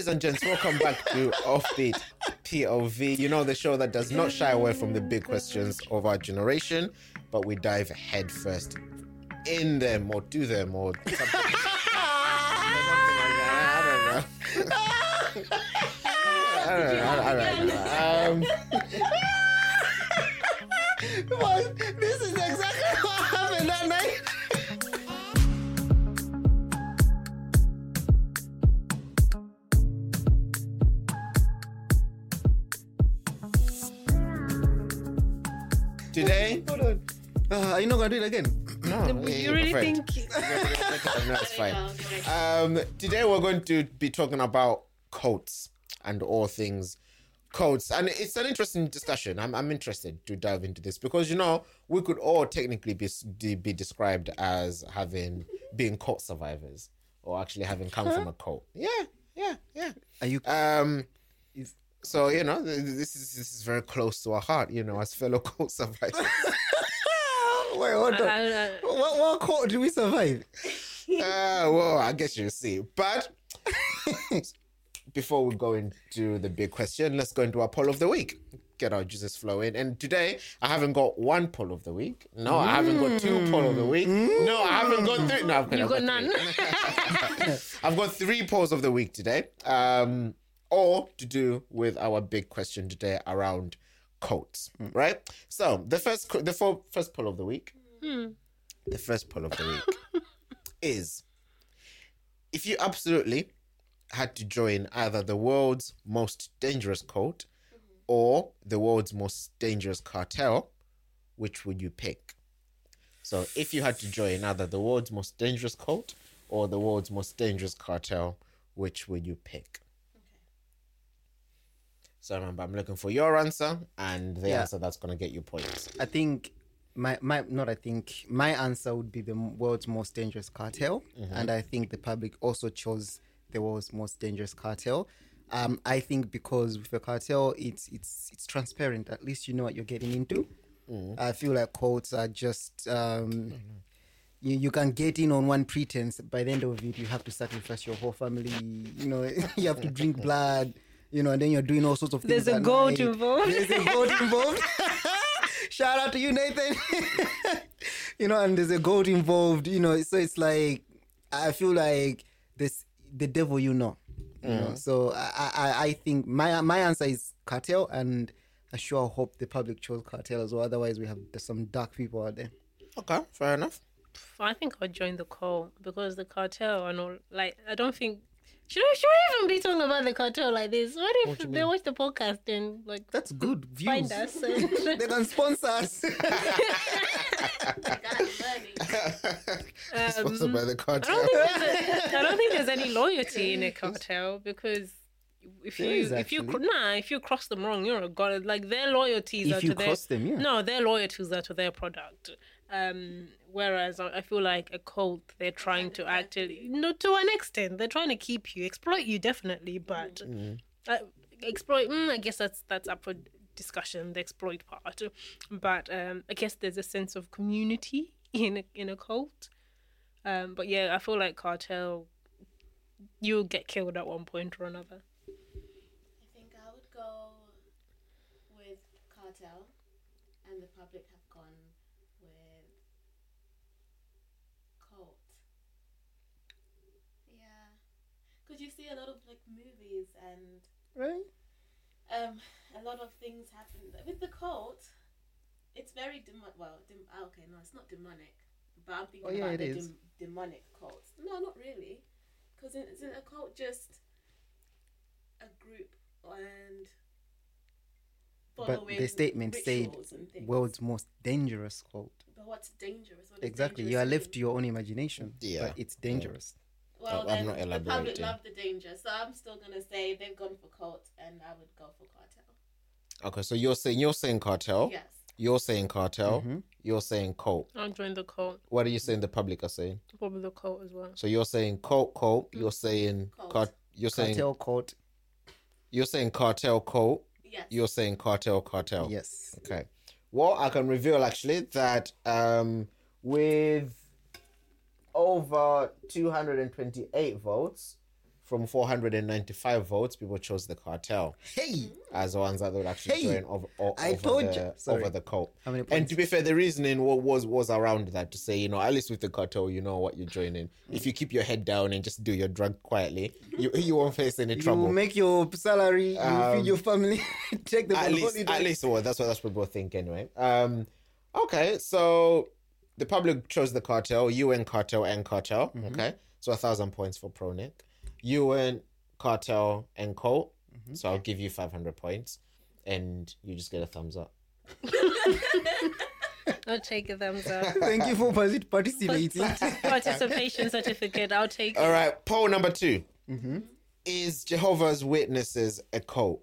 Ladies and gents, welcome back to Offbeat POV. You know, the show that does not shy away from the big questions of our generation, but we dive head first in them or do them or something, something like that. I don't know. Well, this is exactly what happened that night. Today, hold on. Are you not gonna do it again? No, you really think? No, it's fine. Today we're going to be talking about cults and all things cults, and it's an interesting discussion. I'm interested to dive into this because, you know, we could all technically be described as being cult survivors or actually having come from a cult. Yeah. Are you? So, you know, this is very close to our heart, you know, as fellow cult survivors. Wait, hold on. What cult do we survive? Well, I guess you'll see. But before we go into the big question, let's go into our poll of the week. Get our juices flowing. And today, I haven't got one poll of the week. No, I haven't got two poll of the week. No, I haven't got three. No, I've got none. I've got three polls of the week today. All to do with our big question today around cults, right? So the first poll of the week, the first poll of the week is: if you absolutely had to join either the world's most dangerous cult or the world's most dangerous cartel, which would you pick? So if you had to join either the world's most dangerous cult or the world's most dangerous cartel, which would you pick? So remember, I'm looking for your answer and the answer that's going to get you points. I think my answer would be the world's most dangerous cartel. Mm-hmm. And I think the public also chose the world's most dangerous cartel. I think because with the cartel, it's transparent. At least you know what you're getting into. Mm-hmm. I feel like cults are just, you can get in on one pretense. By the end of it, you have to sacrifice your whole family. You know, you have to drink blood. You know, and then you're doing all sorts of things. There's a goat involved. Shout out to you, Nathan. You know, and there's a goat involved, you know. So it's like, I feel like this, the devil, you know. Mm. You know? So I think my answer is cartel, and I sure hope the public chose cartel as well. Otherwise, we have some dark people out there. Okay, fair enough. I think I'll join the cult because the cartel and all, like, I don't think... Should we even be talking about the cartel like this? What if they watch the podcast and like... That's good views. Find us and... They can sponsor us. Sponsored by the cartel. I don't think there's any loyalty in a cartel because if you cross them wrong, you're a god. Like their loyalties their loyalties are to their product. Whereas I feel like a cult, they're trying to actually, to an extent, they're trying to keep you, exploit you definitely, but I guess that's up for discussion, the exploit part. But I guess there's a sense of community in a cult. But yeah, I feel like cartel, you'll get killed at one point or another. I think I would go with cartel, and the public have gone with cult. Yeah, because you see a lot of like movies and right, a lot of things happen with the cult. It's very it's not demonic, but I'm thinking about the demonic cults. No, not really, because isn't a cult just a group and following the statement said world's most dangerous cult. But what's dangerous? Exactly, you are left to your own imagination. Yeah, but it's dangerous. Well, then the public love the danger, so I'm still gonna say they've gone for cult, and I would go for cartel. Okay, so you're saying cartel. Yes. You're saying cartel. Mm-hmm. You're saying cult. I'll join the cult. What are you saying? The public are saying probably the cult as well. So you're saying cult. Mm-hmm. You're saying cult. You're saying cartel cult. You're saying cartel cult. Yes. You're saying cartel. Yes. Okay. Well, I can reveal actually that with over 228 votes From 495 votes, people chose the cartel as the ones that would actually join over the cult. And to be fair, the reasoning was around that, to say, you know, at least with the cartel, you know what you're joining. If you keep your head down and just do your drug quietly, you won't face any trouble. You make your salary, you feed your family, take the holiday. At least, well, that's what people think anyway. Okay, so the public chose the cartel, UN cartel and cartel. Mm-hmm. Okay, so 1,000 points for Pronik. UN, cartel, and cult. Mm-hmm. So I'll give you 500 points, and you just get a thumbs up. I'll take a thumbs up. Thank you for participating. Participation certificate. I'll take. All right. Poll number 2. Mm-hmm. Is Jehovah's Witnesses a cult?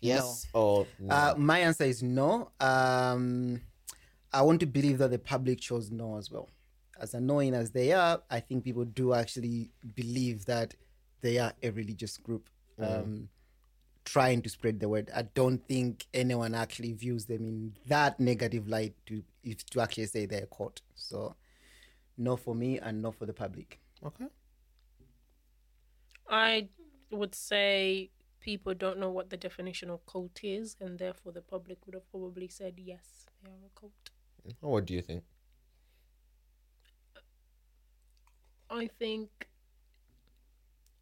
Yes or no? My answer is no. I want to believe that the public chose no as well. As annoying as they are, I think people do actually believe that they are a religious group trying to spread the word. I don't think anyone actually views them in that negative light to actually say they're caught. So, no for me and no for the public. Okay. I would say people don't know what the definition of cult is, and therefore the public would have probably said, yes, they are a cult. What do you think? I think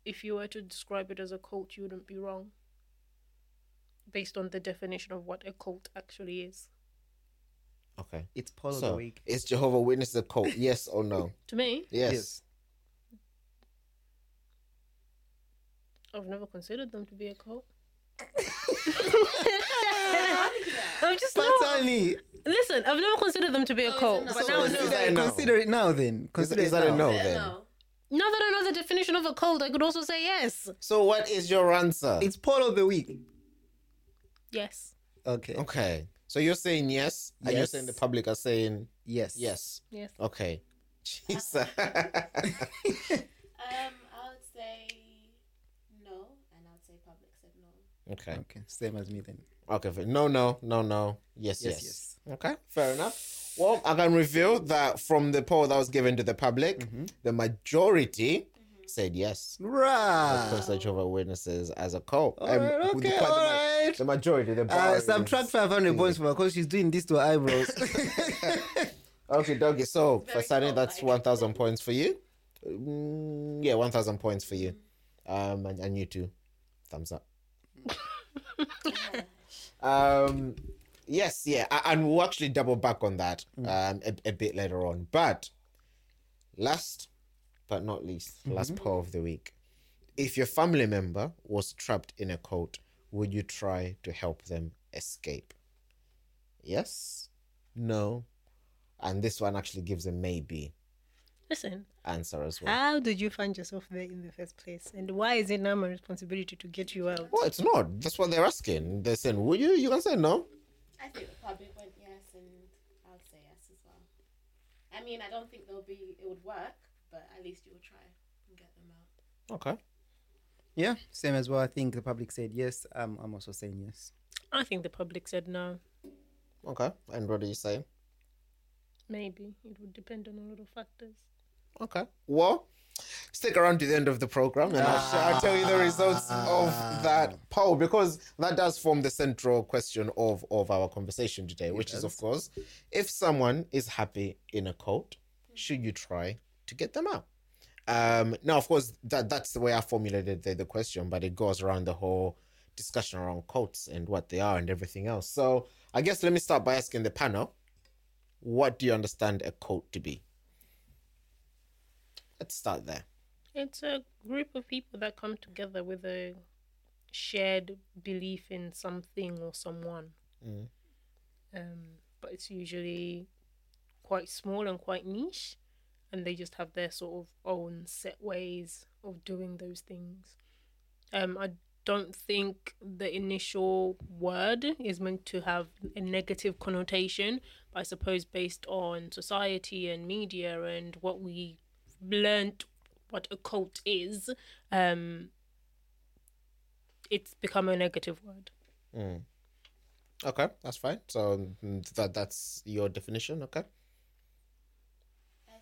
if you were to describe it as a cult, you wouldn't be wrong based on the definition of what a cult actually is. Okay. It's Paul of the Week. Is Jehovah's Witness a cult? Yes or no? To me? Yes. I've never considered them to be a cult. I'm just not. Listen, I've never considered them to be a cult. But so now consider it now then. Consider it now then. Now that I know the definition of a cult, I could also say yes. So what is your answer? It's Poll of the Week. Yes. Okay. So you're saying yes. And you're saying the public are saying yes. Yes. Okay. Jesus. I would say no, and I would say public said no. Okay. Same as me then. Okay, no, yes. Okay, fair enough. Well, I can reveal that from the poll that was given to the public, the majority said yes. Right. Of course, the Jehovah's Witnesses as a cult. The majority, the bar. Subtract 500 points from her because she's doing this to her eyebrows. Okay, doggy, so for Sunny, that's 1,000 points for you. 1,000 points for you. And you too. Thumbs up. And we'll actually double back on that a bit later on. But last but not least, last poll of the week. If your family member was trapped in a cult, would you try to help them escape? Yes, no, and this one actually gives a maybe. Listen, answer as well. How did you find yourself there in the first place? And why is it now my responsibility to get you out? Well, it's not. That's what they're asking. They're saying, will you? You can say no. I think the public went yes, and I'll say yes as well. I mean, I don't think it would work, but at least you will try and get them out. Okay. Yeah, same as well. I think the public said yes. I'm also saying yes. I think the public said no. Okay. And what do you say? Maybe. It would depend on a lot of factors. Okay. Well, stick around to the end of the program and I'll tell you the results of that poll, because that does form the central question of our conversation today, which is, of course, if someone is happy in a cult, should you try to get them out? Now, of course, that's the way I formulated the question, but it goes around the whole discussion around cults and what they are and everything else. So I guess let me start by asking the panel, what do you understand a cult to be? Let's start there. It's a group of people that come together with a shared belief in something or someone. Mm. But it's usually quite small and quite niche, and they just have their sort of own set ways of doing those things. I don't think the initial word is meant to have a negative connotation, but I suppose based on society and media and what we learned what a cult is, it's become a negative word. Mm. Okay, that's fine. So that's your definition, okay? I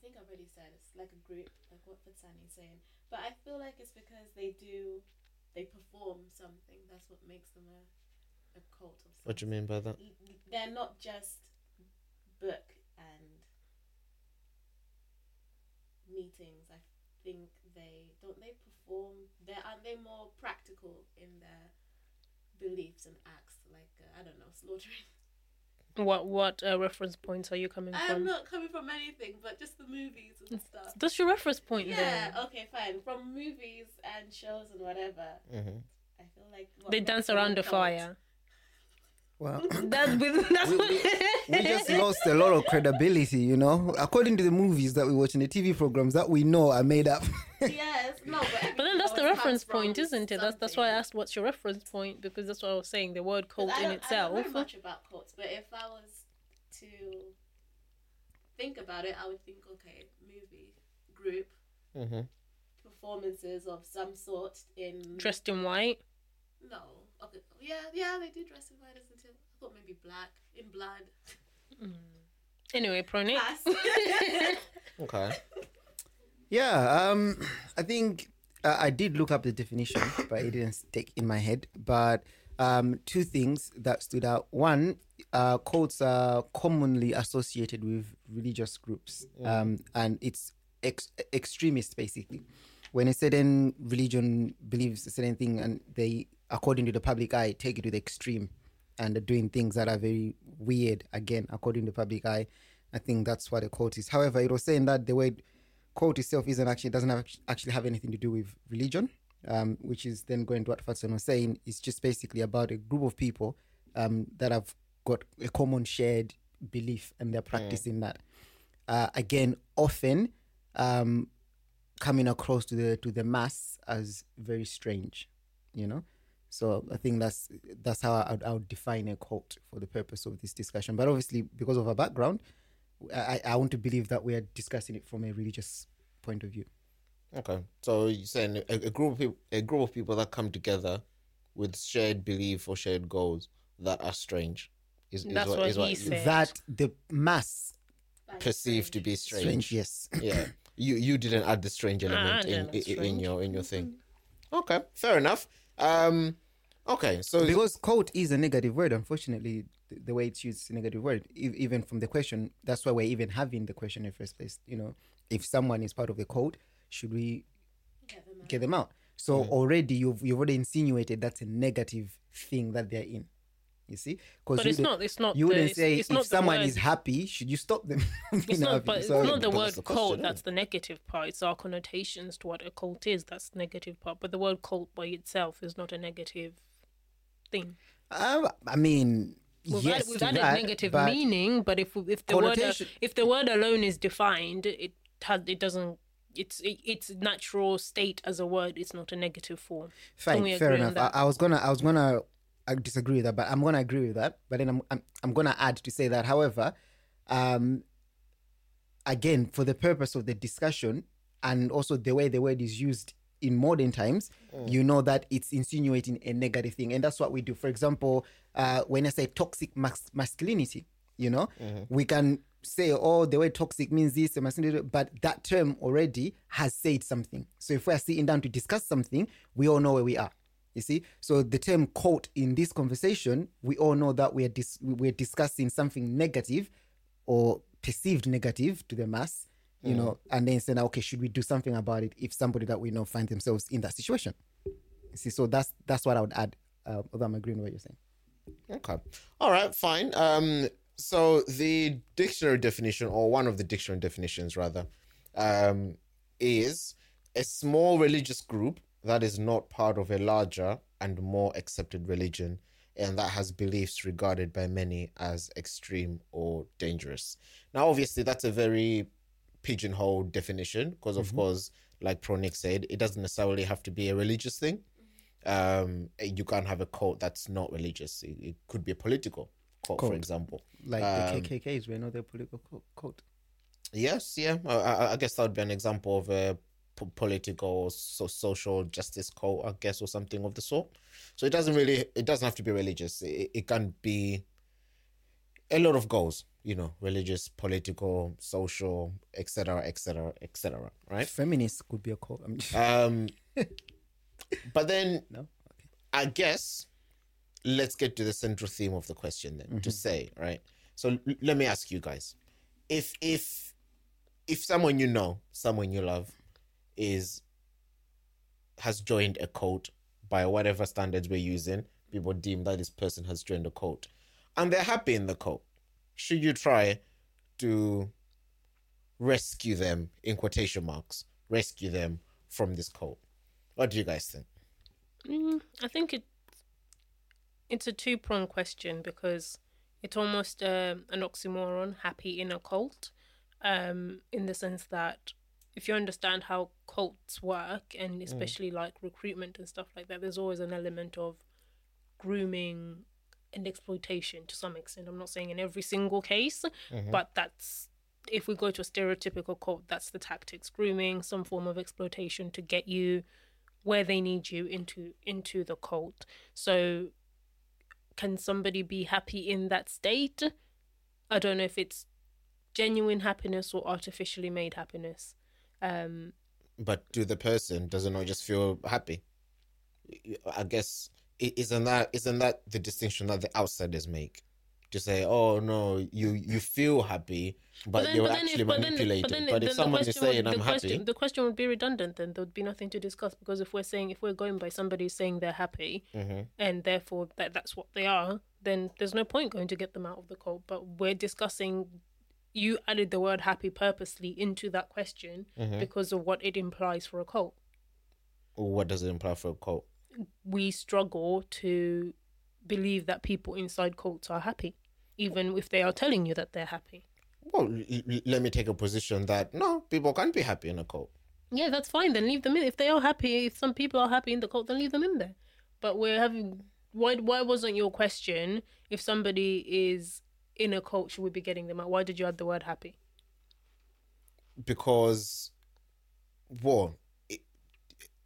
think I've already said it's like a group, like what Fatsani's saying. But I feel like it's because they perform something. That's what makes them a cult of something. What do you mean by that? They're not just book and meetings. I think they perform. Aren't they more practical in their beliefs and acts? Like I don't know, slaughtering. What reference points are you coming from? I'm not coming from anything, but just the movies and stuff. That's your reference point, then. Yeah, okay, fine. From movies and shows and whatever. Mm-hmm. I feel like... They dance around the fire. Well, we just lost a lot of credibility, you know? According to the movies that we watch and the TV programs that we know are made up. Yes, no, but then that's the reference point, isn't it? That's why I asked what's your reference point, because that's what I was saying, the word cult in itself. I don't know much about cults, but if I was to think about it, I would think, okay, movie, group, mm-hmm. performances of some sort in... Dressed in white? No. Okay. Yeah, they do dress in white, isn't it? I thought maybe black, in blood. Mm. Anyway, Pronit. Okay. Yeah, I think I did look up the definition, but it didn't stick in my head. But two things that stood out. One, cults are commonly associated with religious groups, and it's extremists, basically. When a certain religion believes a certain thing and they, according to the public eye, take it to the extreme and are doing things that are very weird, again, according to the public eye, I think that's what a cult is. However, it was saying that the word cult itself doesn't actually have anything to do with religion, which is then going to what Fatson was saying. It's just basically about a group of people that have got a common shared belief and they're practicing that. Again, often... coming across to the mass as very strange, you know? So I think that's how I would define a cult for the purpose of this discussion. But obviously, because of our background, I want to believe that we are discussing it from a religious point of view. Okay. So you're saying a group of people that come together with shared belief or shared goals that are strange. That's what he said. That the mass perceived to be strange. Strange, yes. Yeah. You didn't add the strange element in your thing. Okay, fair enough. Okay, so... Because cult is a negative word, unfortunately, the way it's used is a negative word, even from the question. That's why we're even having the question in the first place. You know, if someone is part of the cult, should we get them out? So already you've already insinuated that's a negative thing that they're in. You see, because it's not. You wouldn't say if someone is happy, should you stop them? It's not the word cult that's the negative part. It's our connotations to what a cult is that's the negative part. But the word cult by itself is not a negative thing. I mean, yes, we've added negative meaning, but if the word alone is defined, it doesn't. It's natural state as a word. It's not a negative form. Fine, fair enough. I was gonna. I disagree with that, but I'm gonna agree with that. But then I'm gonna add to say that, however, again, for the purpose of the discussion and also the way the word is used in modern times, you know that it's insinuating a negative thing, and that's what we do. For example, when I say toxic masculinity, you know, we can say, oh, the word toxic means this, but that term already has said something. So if we're sitting down to discuss something, we all know where we are. You see, so the term cult in this conversation, we all know that we're discussing something negative or perceived negative to the mass, you know, and then saying, okay, should we do something about it if somebody that we know finds themselves in that situation? You see, so that's what I would add, although I'm agreeing with what you're saying. Okay. All right, fine. So the dictionary definition, or one of the dictionary definitions rather, is a small religious group that is not part of a larger and more accepted religion, and that has beliefs regarded by many as extreme or dangerous. Now, obviously, that's a very pigeonhole definition because, of course, like Pronik said, it doesn't necessarily have to be a religious thing. You can't have a cult that's not religious. It could be a political cult, for example. Like the KKKs, we know they're a political cult. Yes, yeah. I guess that would be an example of a political or social justice cult, I guess, or something of the sort. So it doesn't have to be religious. It can be a lot of goals, you know, religious, political, social, etc., etc., etc. Right? Feminist could be a call. But then, no? Okay. I guess let's get to the central theme of the question then, mm-hmm. to say, right? So let me ask you guys, if someone you know, someone you love, has joined a cult by whatever standards we're using, people deem that this person has joined a cult, and they're happy in the cult, should you try to rescue them, in quotation marks, rescue them from this cult? What do you guys think? I think it's a two-pronged question, because it's almost an oxymoron, happy in a cult, in the sense that if you understand how cults work, and especially like recruitment and stuff like that, there's always an element of grooming and exploitation to some extent. I'm not saying in every single case, mm-hmm. but that's, if we go to a stereotypical cult, that's the tactics: grooming, some form of exploitation to get you where they need you into the cult. So can somebody be happy in that state? I don't know if it's genuine happiness or artificially made happiness. But do the person, does it not just feel happy? I guess isn't that the distinction that the outsiders make? To say, oh no, you feel happy, but you're actually manipulated. But if someone is saying I'm happy, the question would be redundant. Then there would be nothing to discuss, because if we're going by somebody saying they're happy, mm-hmm. and therefore that's what they are, then there's no point going to get them out of the cult. But we're discussing. You added the word happy purposely into that question, mm-hmm. because of what it implies for a cult. What does it imply for a cult? We struggle to believe that people inside cults are happy, even if they are telling you that they're happy. Well, let me take a position that no, people can't be happy in a cult. Yeah, that's fine. Then leave them in. If they are happy, if some people are happy in the cult, then leave them in there. But we're having... Why wasn't your question, if somebody is in a cult, should we be getting them out? Why did you add the word happy? Because, well,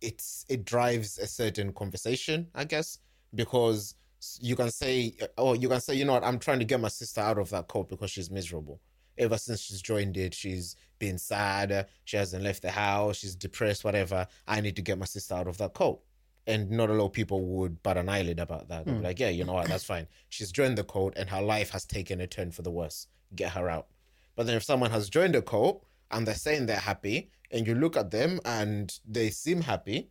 it drives a certain conversation, I guess, because... You can say, you know what, I'm trying to get my sister out of that cult because she's miserable. Ever since she's joined it, she's been sad, she hasn't left the house, she's depressed, whatever. I need to get my sister out of that cult. And not a lot of people would bat an eyelid about that. They'd be like, yeah, you know what, that's fine. She's joined the cult and her life has taken a turn for the worse. Get her out. But then if someone has joined a cult and they're saying they're happy, and you look at them and they seem happy,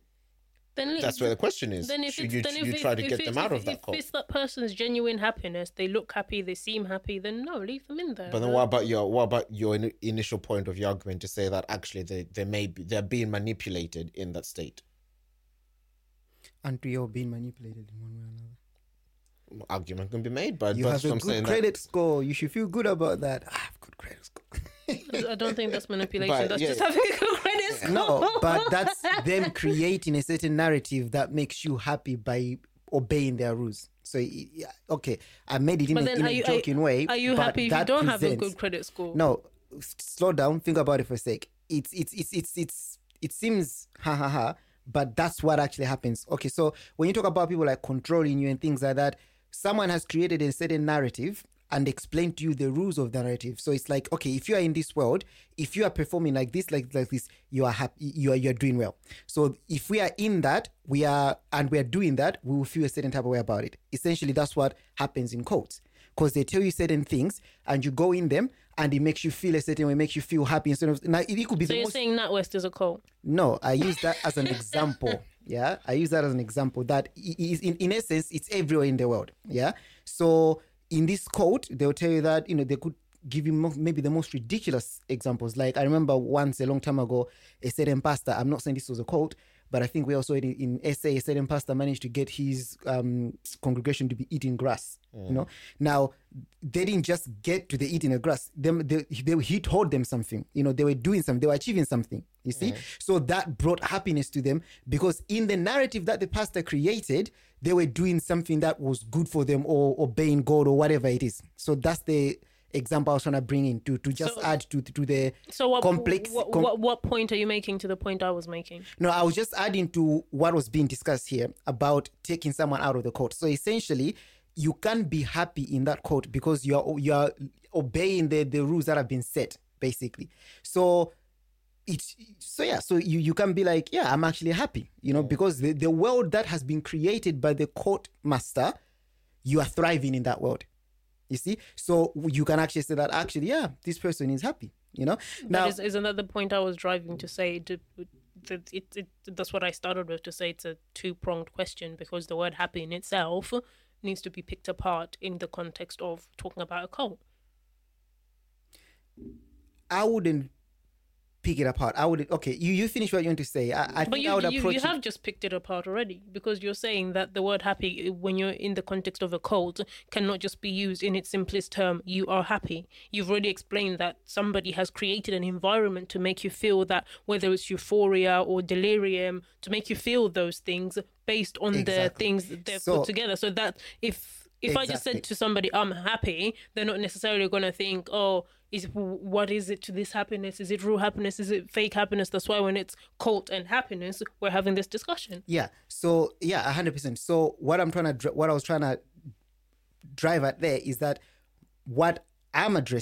then that's where the question is. Then Should you try to get them out of that cult? If it's that person's genuine happiness, they look happy, they seem happy, then no, leave them in there. But then what about your initial point of your argument to say that actually they're being manipulated in that state? Aren't we all being manipulated in one way or another? Argument can be made, but you have a good credit score. You should feel good about that. I have good credit score. I don't think that's manipulation. That's just having a good credit score. No, but that's them creating a certain narrative that makes you happy by obeying their rules. So, okay, I made it in a joking way. Are you happy if you don't have a good credit score? No, slow down. Think about it for a sec. It seems but that's what actually happens. Okay, so when you talk about people like controlling you and things like that, someone has created a certain narrative and explained to you the rules of the narrative. So it's like, okay, if you are in this world, if you are performing like this, you are happy, you are doing well. So if we are in that, we are doing that, we will feel a certain type of way about it. Essentially, that's what happens in cults, because they tell you certain things and you go in them and it makes you feel a certain way, makes you feel happy instead of. Now it could be. So you're saying NatWest is a cult? No, I use that as an example. Yeah, I use that as an example that is in essence it's everywhere in the world. Yeah, so. In this cult, they'll tell you that, you know, they could give you maybe the most ridiculous examples. Like, I remember once a long time ago, a certain pastor, I'm not saying this was a cult, but I think we also in SA, a certain pastor managed to get his congregation to be eating grass, you know. Now, they didn't just get to the eating of grass. He told them something, you know, they were doing something, they were achieving something, you see. So that brought happiness to them because in the narrative that the pastor created, they were doing something that was good for them or obeying God or whatever it is. So that's the example I was trying to bring in to add to the complex. What point are you making to the point I was making? No, I was just adding to what was being discussed here about taking someone out of the cult. So essentially, you can't be happy in that court because you are obeying the rules that have been set, basically. So you can be like, yeah, I'm actually happy, because the world that has been created by the court master, you are thriving in that world. You see? So you can actually say that actually, yeah, this person is happy, Now, that is another point I was driving to say. That's what I started with, to say it's a two-pronged question, because the word happy in itself needs to be picked apart in the context of talking about a cult. I wouldn't pick it apart. You finish what you want to say. I think I would approach it. But you have just picked it apart already, because you're saying that the word happy, when you're in the context of a cult, cannot just be used in its simplest term, you are happy. You've already explained that somebody has created an environment to make you feel that, whether it's euphoria or delirium, to make you feel those things based on the things that they've put together. So that if I just said to somebody, I'm happy, they're not necessarily going to think, what is it to this happiness? Is it real happiness? Is it fake happiness? That's why when it's cult and happiness, we're having this discussion. Yeah. So, yeah, 100%. So what I was trying to drive at there is that what I'll be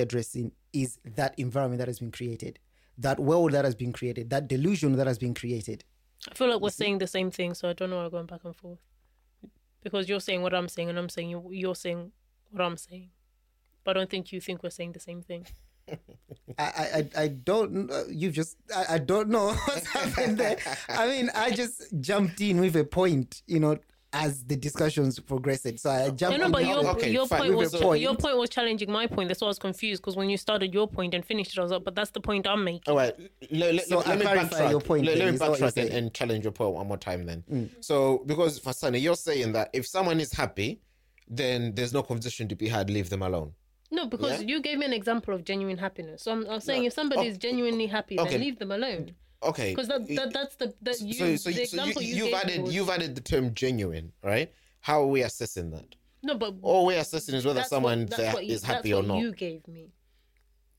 addressing is that environment that has been created, that world that has been created, that delusion that has been created. I feel like we're saying the same thing, so I don't know why we're going back and forth. Because you're saying what I'm saying, and I'm saying you're saying what I'm saying. But I don't think you think we're saying the same thing. I don't know what's happened there. I mean, I just jumped in with a point, as the discussions progressed. So I jumped in. No, but your point was challenging my point. That's why I was confused, because when you started your point and finished it, I was like, but that's the point I'm making. All right. Let me clarify your point. Let me backtrack and challenge your point one more time then. Mm. So, because Fasani, you're saying that if someone is happy, then there's no conversation to be had, leave them alone. No, because you gave me an example of genuine happiness. So I'm saying if somebody is genuinely happy, then leave them alone. Okay. Because you've added the term genuine, right? How are we assessing that? No, but all we're assessing is whether someone is happy or not. That's what you gave me.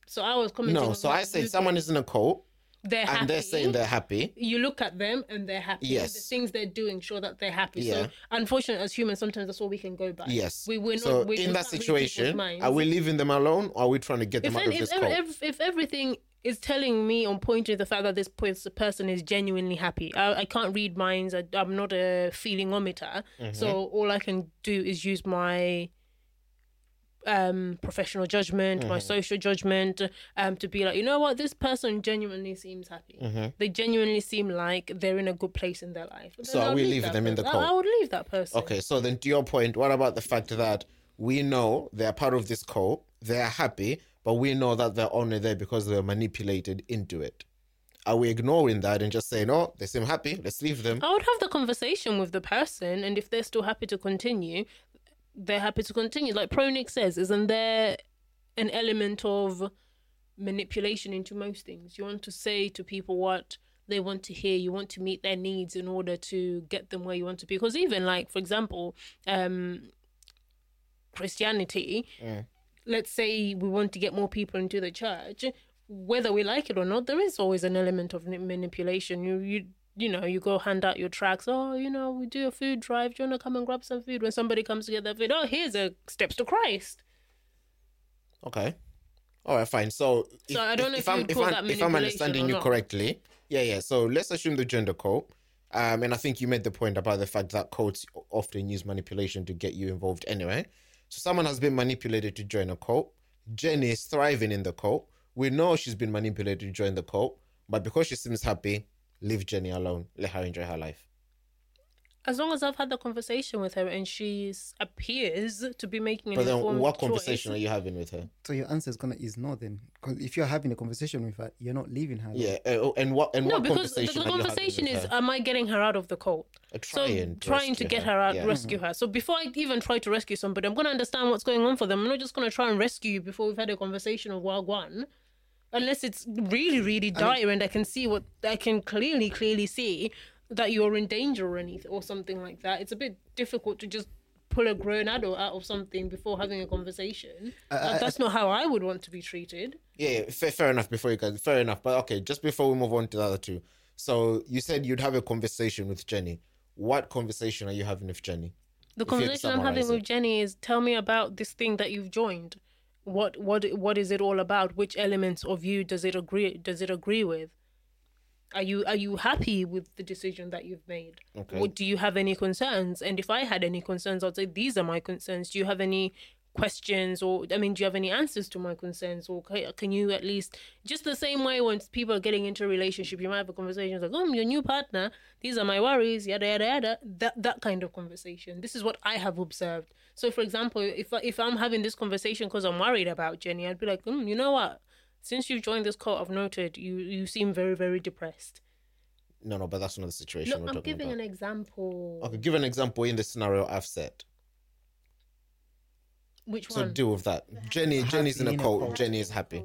So I was commenting. No, so I say someone is in a cult. They're happy. And they're saying they're happy. You look at them and they're happy. Yes. The things they're doing show that they're happy. Yeah. So, unfortunately, as humans, sometimes that's all we can go by. Yes. We're in that situation, are we leaving them alone, or are we trying to get them out of this cult? If everything is telling me on point to the fact that this person is genuinely happy, I can't read minds. I'm not a feelingometer. Mm-hmm. So all I can do is use my professional judgment, my social judgment, to be like, you know what, this person genuinely seems happy. They genuinely seem like they're in a good place in their life. So I would leave them in the cult. I would leave that person. Okay, so then to your point, what about the fact that we know they're part of this cult, they're happy, but we know that they're only there because they were manipulated into it? Are we ignoring that and just saying, oh, they seem happy, let's leave them? I would have the conversation with the person, and if they're still happy to continue, they're happy to continue. Like Pronik says, isn't there an element of manipulation into most things? You want to say to people what they want to hear. You want to meet their needs in order to get them where you want to be. Because even like, for example, Christianity, let's say we want to get more people into the church. Whether we like it or not, there is always an element of manipulation. You go hand out your tracts. Oh, we do a food drive. Do you want to come and grab some food? When somebody comes to get their food, oh, here's a Steps to Christ. Okay. All right, fine. So I don't know if I'm understanding you correctly. Yeah. So let's assume the gender cult. And I think you made the point about the fact that cults often use manipulation to get you involved anyway. So someone has been manipulated to join a cult. Jenny is thriving in the cult. We know she's been manipulated to join the cult, but because she seems happy, leave Jenny alone. Let her enjoy her life. As long as I've had the conversation with her and she appears to be making an informed choice. But then what conversation are you having with her? So your answer is no then. Because if you're having a conversation with her, you're not leaving her. Yeah, what conversation are you having with her? No, because the conversation is, am I getting her out of the cult? Trying to get her out, rescue her. So before I even try to rescue somebody, I'm going to understand what's going on for them. I'm not just going to try and rescue you before we've had a conversation of one. Unless it's really, really dire, and I can clearly see that you're in danger or anything or something like that. It's a bit difficult to just pull a grown adult out of something before having a conversation. That's not how I would want to be treated. Yeah, fair enough. Fair enough. But okay, just before we move on to the other two. So you said you'd have a conversation with Jenny. What conversation are you having with Jenny? The conversation I'm having with Jenny is, tell me about this thing that you've joined. What is it all about? Which elements of you does it agree with? Are you happy with the decision that you've made? Okay. Or do you have any concerns? And if I had any concerns, I'd say, these are my concerns. Do you have any questions? Or, I mean, do you have any answers to my concerns? Or can you at least, just the same way when people are getting into a relationship, you might have a conversation like, oh, I'm your new partner. These are my worries, yada, yada, yada. That kind of conversation. This is what I have observed. So, for example, if I'm having this conversation because I'm worried about Jenny, I'd be like, you know what? Since you've joined this cult, I've noted you seem very, very depressed. No, but that's not the situation we're talking about. I'm giving an example. Okay, give an example in the scenario I've said. Which one? So deal with that. Jenny's in a cult. Jenny is happy.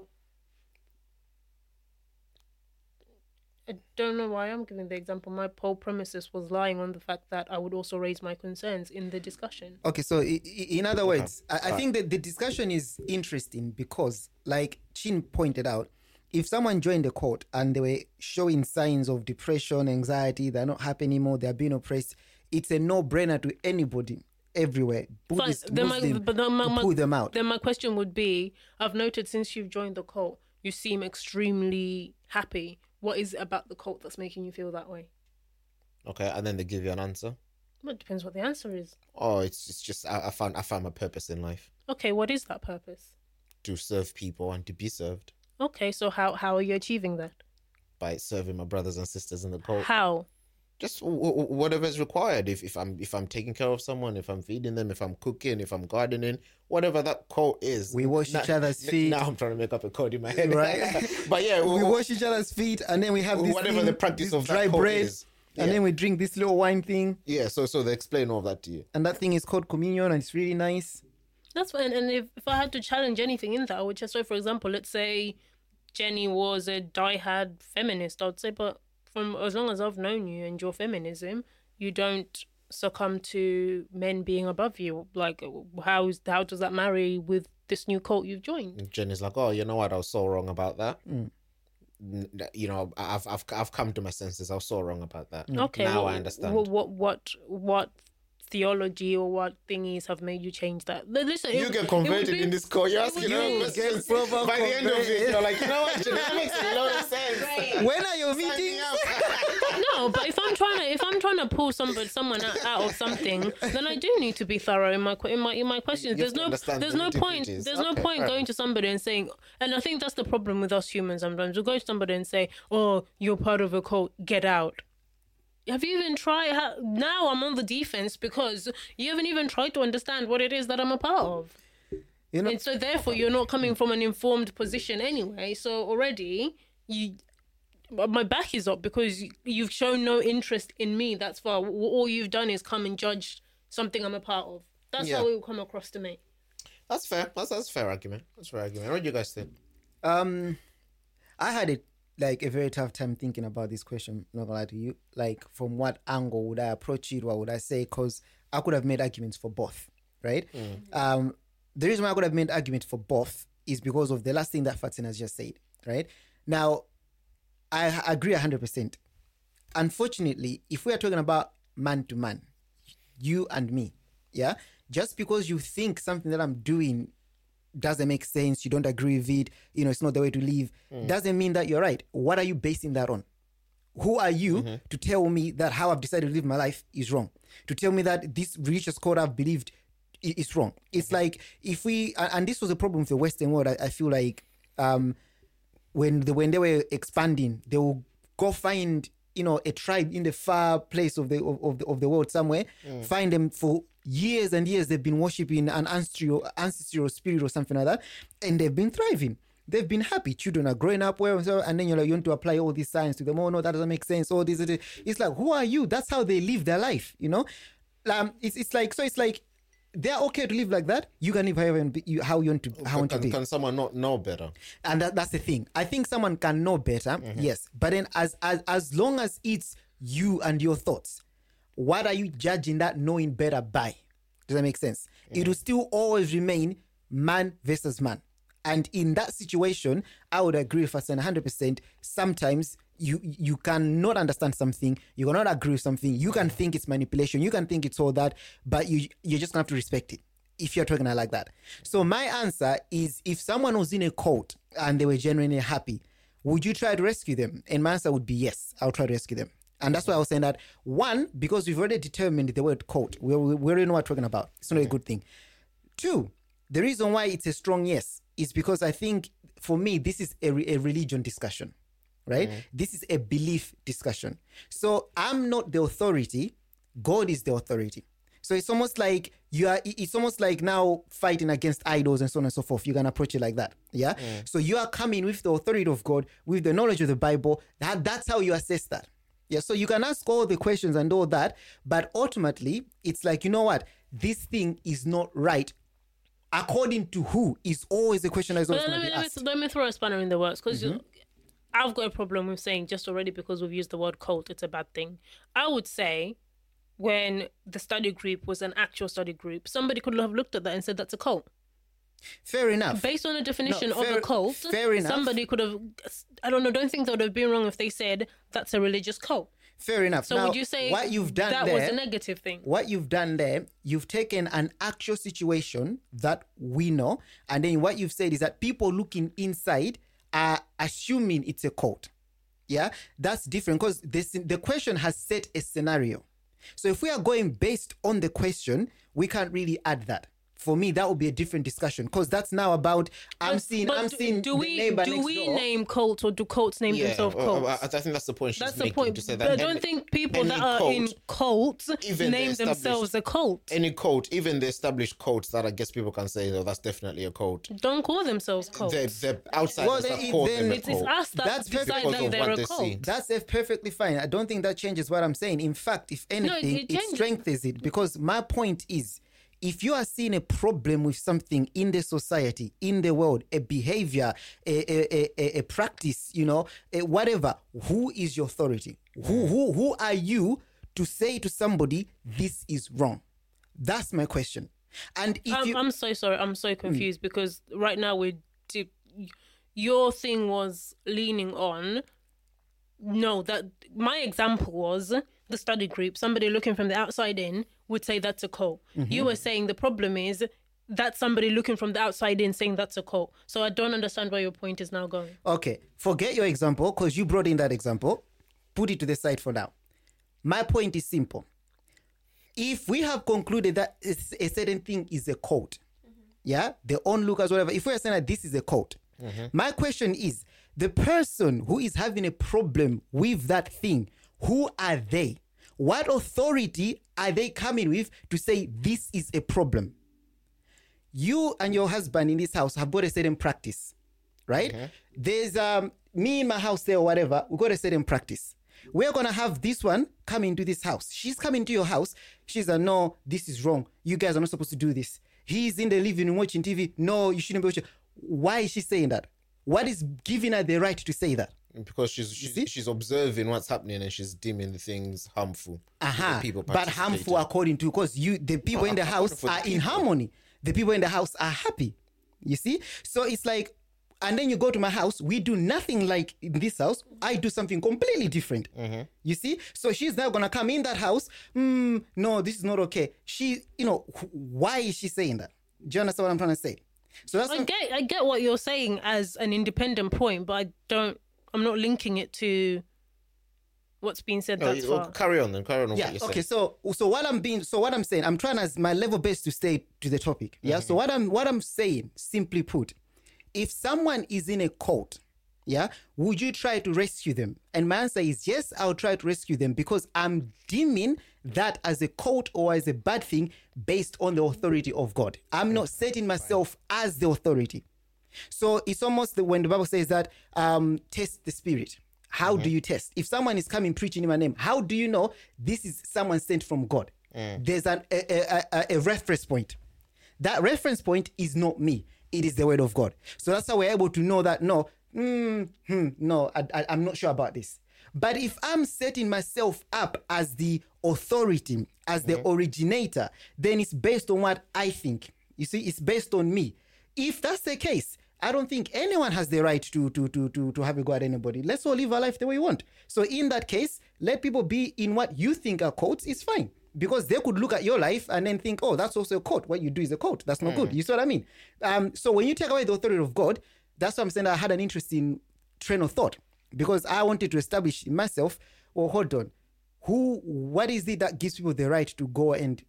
I don't know why I'm giving the example. My whole premises was lying on the fact that I would also raise my concerns in the discussion. Okay, so in other words, I think that the discussion is interesting because, like Chin pointed out, if someone joined a cult and they were showing signs of depression, anxiety, they're not happy anymore, they're being oppressed, it's a no-brainer to anybody everywhere. Buddhist, Muslim, to pull them out. Then my question would be, I've noted since you've joined the cult, you seem extremely happy. What is it about the cult that's making you feel that way? Okay, and then they give you an answer? Well, it depends what the answer is. Oh, it's just, I found my purpose in life. Okay, what is that purpose? To serve people and to be served. Okay, so how are you achieving that? By serving my brothers and sisters in the cult. How? Just whatever is required. If I'm taking care of someone, if I'm feeding them, if I'm cooking, if I'm gardening, whatever that cult is. We wash each other's feet. Now I'm trying to make up a code in my head, right? But yeah, we wash each other's feet, and then we have this whatever thing, the practice of dry bread, is. And then we drink this little wine thing. Yeah, so they explain all that to you, and that thing is called communion, and it's really nice. That's fine. And if I had to challenge anything in that, I would just say, for example, let's say Jenny was a diehard feminist. I'd say, but from as long as I've known you and your feminism, you don't succumb to men being above you. Like, how does that marry with this new cult you've joined? Jenny's like, oh, you know what? I was so wrong about that. Mm. You know, I've come to my senses. I was so wrong about that. Okay, now I understand. What theology or what thingies have made you change that? Listen, you get converted in this cult. You're asking questions. By the end of it, you're like, you know what? That makes a lot of sense. Right. When are your meetings? No, but if I'm trying to pull someone out of something, then I do need to be thorough in my questions. There's no point going to somebody and saying, and I think that's the problem with us humans sometimes. We'll go to somebody and say, oh, you're part of a cult, get out. Have you even tried? Now I'm on the defense because you haven't even tried to understand what it is that I'm a part of. And so therefore you're not coming from an informed position anyway. So already my back is up because you've shown no interest in me. That's far. All you've done is come and judge something I'm a part of. That's how it will come across to me. That's fair. That's a fair argument. What do you guys think? I had it. Like a very tough time thinking about this question, not gonna lie to you. Like, from what angle would I approach it? What would I say? Because I could have made arguments for both, right? Mm. The reason why I could have made arguments for both is because of the last thing that Fatin has just said, right? Now, I agree 100%. Unfortunately, if we are talking about man to man, you and me, yeah? Just because you think something that I'm doing doesn't make sense, you don't agree with it, you know, it's not the way to live, doesn't mean that you're right. What are you basing that on? Who are you to tell me that how I've decided to live my life is wrong? To tell me that this religious code I've believed is wrong? It's like, if we, and this was a problem with the Western world, I feel like when they were expanding, they will go find, you know, a tribe in the far place of the world somewhere, find them for years and years. They've been worshipping an ancestral spirit or something like that, and they've been thriving. They've been happy. Children are growing up well, and then you're like, you want to apply all these science to them. Oh no, that doesn't make sense. Oh, this. It's like, who are you? That's how they live their life, you know. It's like they're okay to live like that. You can live how you want to be. Can someone not know better? And that's the thing. I think someone can know better. Mm-hmm. Yes, but then as long as it's you and your thoughts. What are you judging that knowing better by? Does that make sense? Mm. It will still always remain man versus man. And in that situation, I would agree with us 100%. Sometimes you cannot understand something, you cannot agree with something, you can think it's manipulation, you can think it's all that, but you're just gonna have to respect it if you're talking like that. So my answer is, if someone was in a cult and they were genuinely happy, would you try to rescue them? And my answer would be yes, I'll try to rescue them. And that's why I was saying that, one, because we've already determined the word cult. We already know what we're talking about. It's not a good thing. Two, the reason why it's a strong yes is because I think, for me, this is a religion discussion, right? Mm-hmm. This is a belief discussion. So I'm not the authority. God is the authority. So it's almost like now fighting against idols and so on and so forth. You can approach it like that. Yeah. Mm. So you are coming with the authority of God, with the knowledge of the Bible. That's how you assess that. Yeah. So you can ask all the questions and all that, but ultimately it's like, you know what? This thing is not right. According to who is always a question that's always going to be asked. Let me throw a spanner in the works, because I've got a problem with saying just already because we've used the word cult, it's a bad thing. I would say, when the study group was an actual study group, somebody could have looked at that and said that's a cult. Fair enough. Based on the definition of a cult, fair enough. Somebody could have, I don't know, don't think they would have been wrong if they said that's a religious cult. Fair enough. So now, would you say what you've done that there, was a negative thing? What you've done there, you've taken an actual situation that we know, and then what you've said is that people looking inside are assuming it's a cult. Yeah? That's different, because the question has set a scenario. So if we are going based on the question, we can't really add that. For me, that would be a different discussion, because that's now about I'm seeing. Do we name cults, or do cults name themselves cults? I think that's the point. That's the point. To say that. But I don't think people that are in cults name themselves a cult. Any cult, even the established cults that I guess people can say, no, that's definitely a cult. Don't call themselves cults. They're outside. Well, it's us that's decide that they're a cult. That's perfectly fine. I don't think that changes what I'm saying. In fact, if anything, it strengthens it, because my point is, if you are seeing a problem with something in the society, in the world, a behavior, a practice, you know, whatever, who is your authority? Who are you to say to somebody, this is wrong? That's my question. And if I'm so sorry. I'm so confused because right now your thing was leaning on. No, that my example was the study group. Somebody looking from the outside in would say that's a cult. Mm-hmm. You were saying the problem is that somebody looking from the outside in saying that's a cult. So I don't understand where your point is now going. Okay, forget your example, because you brought in that example. Put it to the side for now. My point is simple. If we have concluded that a certain thing is a cult, the onlookers, whatever, if we are saying that this is a cult, my question is, the person who is having a problem with that thing, who are they? What authority are they coming with to say this is a problem? You and your husband in this house have got a certain practice, right? Okay. There's me in my house there or whatever. We've got a certain practice. We're going to have this one come into this house. She's coming to your house. She's like, no, this is wrong. You guys are not supposed to do this. He's in the living room watching TV. No, you shouldn't be watching. Why is she saying that? What is giving her the right to say that? Because she's observing what's happening and she's deeming the things harmful. But harmful according to, because the people in the house are in harmony. The people in the house are happy. You see? So it's like, and then you go to my house, we do nothing like in this house. I do something completely different. Mm-hmm. You see? So she's now going to come in that house. No, this is not okay. She, you know, why is she saying that? Do you understand what I'm trying to say? So that's I get what you're saying as an independent point, but I'm not linking it to what's being said thus far. Carry on. Yeah. Okay. So what I'm saying, I'm trying as my level best to stay to the topic. Yeah. Mm-hmm. So what I'm saying, simply put, if someone is in a cult, would you try to rescue them? And my answer is yes, I'll try to rescue them, because I'm deeming that as a cult or as a bad thing based on the authority of God. I'm not setting myself as the authority. So it's almost when the Bible says that test the spirit. How do you test? If someone is coming preaching in my name, how do you know this is someone sent from God? There's a reference point. That reference point is not me. It is the word of God. So that's how we're able to know that, I'm not sure about this. But if I'm setting myself up as the authority, as the originator, then it's based on what I think. You see, it's based on me. If that's the case, I don't think anyone has the right to have a go at anybody. Let's all live our life the way we want. So in that case, let people be in what you think are quotes is fine. Because they could look at your life and then think, oh, that's also a quote. What you do is a quote. That's not good. You see what I mean? So when you take away the authority of God, that's what I'm saying. I had an interesting train of thought because I wanted to establish in myself, well, hold on. What is it that gives people the right to go and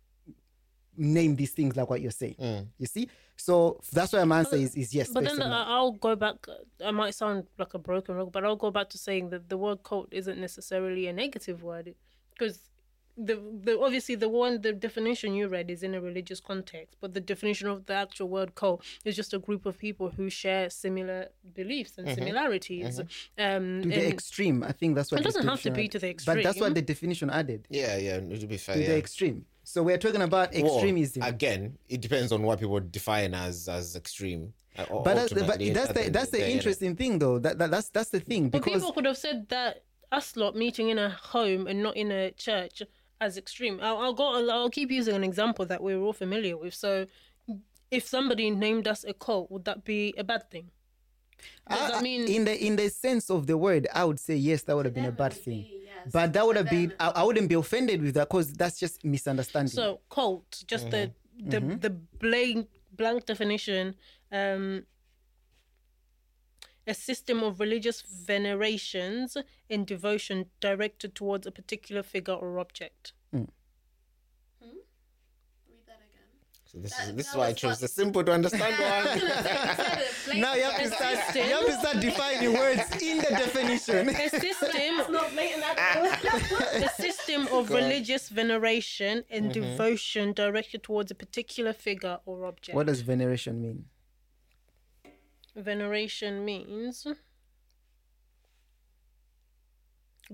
name these things like what you're saying? You see? So that's why my answer is yes. But then I'll go back. I might sound like a broken record, but I'll go back to saying that the word cult isn't necessarily a negative word, because the obviously the definition you read is in a religious context, but the definition of the actual word cult is just a group of people who share similar beliefs and similarities. To the extreme, I think that's what it doesn't have to be to the extreme, but that's what the definition added. Yeah, to be fair, to the extreme. So we're talking about extremism. Well, again, it depends on what people define as extreme. But that's the interesting thing, though. That's the thing. But people could have said that us lot meeting in a home and not in a church as extreme. I'll keep using an example that we're all familiar with. So, if somebody named us a cult, would that be a bad thing? Does that mean in the sense of the word, I would say yes, that would have been a bad thing. But that would have been, I wouldn't be offended with that because that's just misunderstanding. So cult, just the blank definition, a system of religious venerations and devotion directed towards a particular figure or object. This is why I chose the simple to understand one. Now you have to start defining words in the definition. The system of religious veneration and devotion directed towards a particular figure or object. What does veneration mean? Veneration means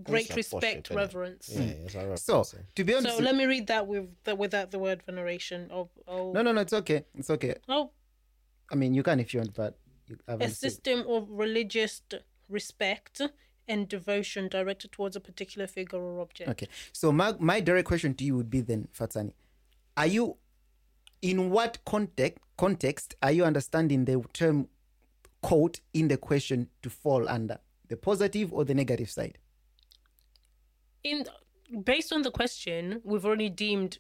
great respect, worship, reverence. Yeah, so, to be honest, so let me read that without the word veneration. No, it's okay. It's okay. Oh, I mean, you can if you want, but a system of religious respect and devotion directed towards a particular figure or object. Okay, so my direct question to you would be then, Fatsani, are you, in what context are you understanding the term quote in the question to fall under, the positive or the negative side? Based on the question, we've already deemed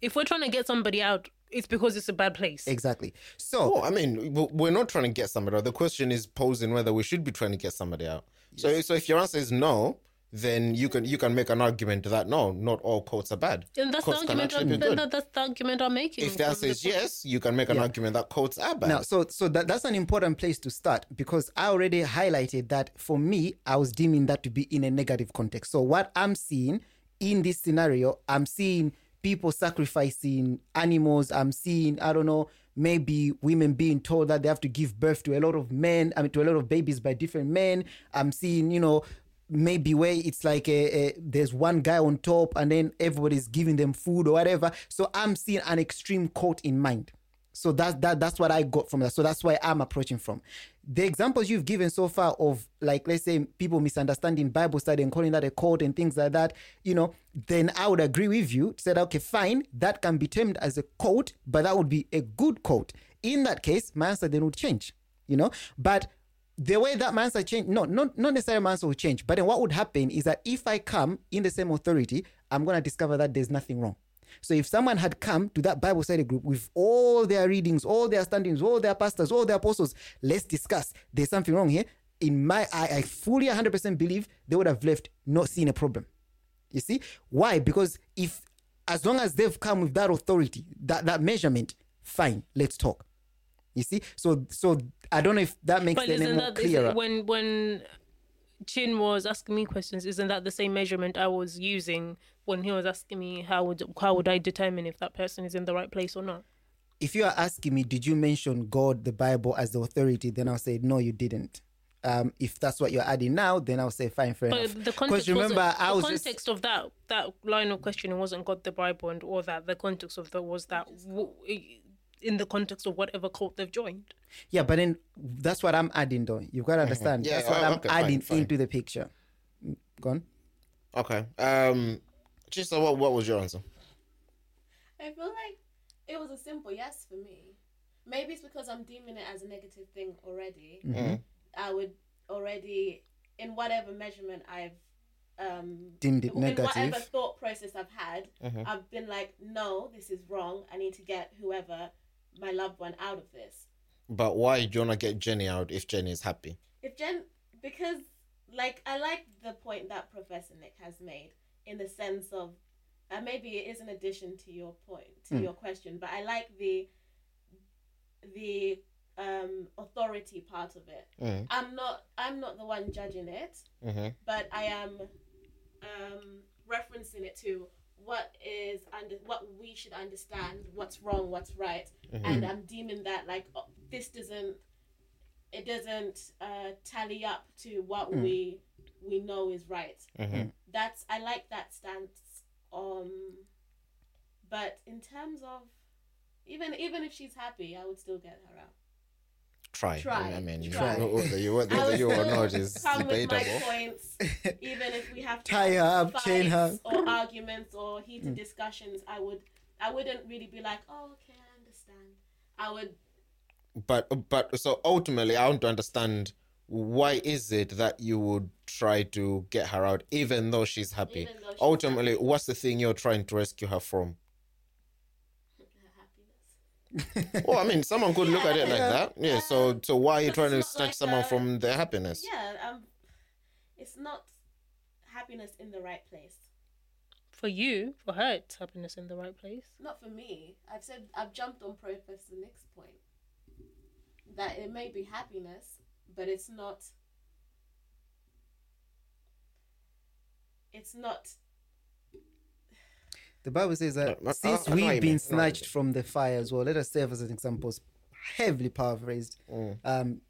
if we're trying to get somebody out, it's because it's a bad place. Exactly. So, I mean, we're not trying to get somebody out. The question is posing whether we should be trying to get somebody out. Yes. So if your answer is no, then you can make an argument that no, not all quotes are bad. And that's quotes the argument. That's the argument I'm making. If the answer is yes, you can make an argument that quotes are bad. Now, so that's an important place to start because I already highlighted that for me, I was deeming that to be in a negative context. So what I'm seeing in this scenario, I'm seeing people sacrificing animals. I'm seeing maybe women being told that they have to give birth to a lot of men. I mean, to a lot of babies by different men. I'm seeing maybe where it's like there's one guy on top and then everybody's giving them food or whatever. So I'm seeing an extreme quote in mind. So that's what I got from that. So that's why I'm approaching from. The examples you've given so far of, like, let's say people misunderstanding Bible study and calling that a quote and things like that, then I would agree with you. Said, okay, fine, that can be termed as a quote, but that would be a good quote. In that case, my answer then would change, but the way that my answer changed, not necessarily my answer will change. But then what would happen is that if I come in the same authority, I'm going to discover that there's nothing wrong. So if someone had come to that Bible study group with all their readings, all their standings, all their pastors, all their apostles, let's discuss, there's something wrong here. In my eye, I fully 100% believe they would have left not seeing a problem. You see? Why? Because as long as they've come with that authority, that measurement, fine, let's talk. You see? So I don't know if that makes it any more clearer. When Chin was asking me questions, isn't that the same measurement I was using when he was asking me how would I determine if that person is in the right place or not? If you are asking me, did you mention God, the Bible, as the authority, then I'll say, no, you didn't. If that's what you're adding now, then I'll say, fine, fair enough. Because remember, the context of that line of questioning wasn't God, the Bible, and all that. The context of that was that... in the context of whatever cult they've joined. Yeah, but then that's what I'm adding, though. You've got to understand. Mm-hmm. Yeah, that's what I'm adding into the picture. Go on. Okay. Chisa, what was your answer? I feel like it was a simple yes for me Maybe it's because I'm deeming it as a negative thing already. Mm-hmm. I would already, in whatever measurement I've deemed it negative, whatever thought process I've had, I've been like, no, this is wrong. I need to get whoever, my loved one, out of this. But why do you want to get Jenny out if Jenny is happy? Because I like the point that Professor Nick has made in the sense of, maybe it is an addition to your point, to your question, but I like the authority part of it. I'm not the one judging it, but I am referencing it to what we should understand, what's wrong, what's right, and I'm deeming that it doesn't tally up to what we know is right. I like that stance. But in terms of even if she's happy, I would still get her out. Try. I mean, whether you or not is debatable. Come with my points, even if we have to tie her up, chain her, or arguments or heated discussions. I wouldn't really be like, oh, okay, I understand. I would. But so ultimately, I want to understand, why is it that you would try to get her out, even though she's happy? Ultimately, what's the thing you're trying to rescue her from? Well, I mean, someone could look at it like that. Yeah. So why are you trying to snatch someone from their happiness? Yeah. It's not happiness in the right place. For you, for her, it's happiness in the right place. Not for me. I've jumped on Professor Nick's point that it may be happiness, but it's not. It's not. The Bible says that since we've been snatched from the fire as well, let us serve as an example, heavily paraphrased, to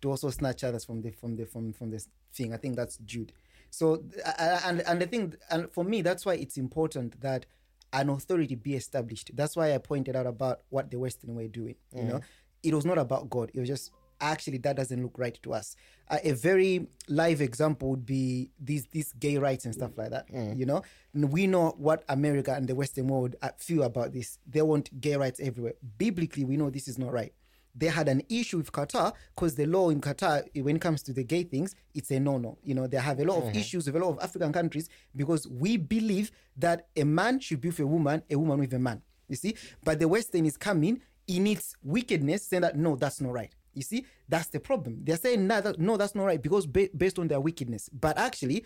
also snatch others from this thing. I think that's Jude. So, and I think, and for me, that's why it's important that an authority be established. That's why I pointed out about what the Western were doing. You know, it was not about God. It was just, actually, that doesn't look right to us. A very live example would be these gay rights and stuff like that. You know, we know what America and the Western world feel about this. They want gay rights everywhere. Biblically, we know this is not right. They had an issue with Qatar because the law in Qatar, when it comes to the gay things, it's a no-no. You know, they have a lot of issues with a lot of African countries because we believe that a man should be with a woman with a man. You see, but the Western is coming in its wickedness, saying that no, that's not right. You see, that's the problem. They're saying, no, that's not right, because based on their wickedness. But actually,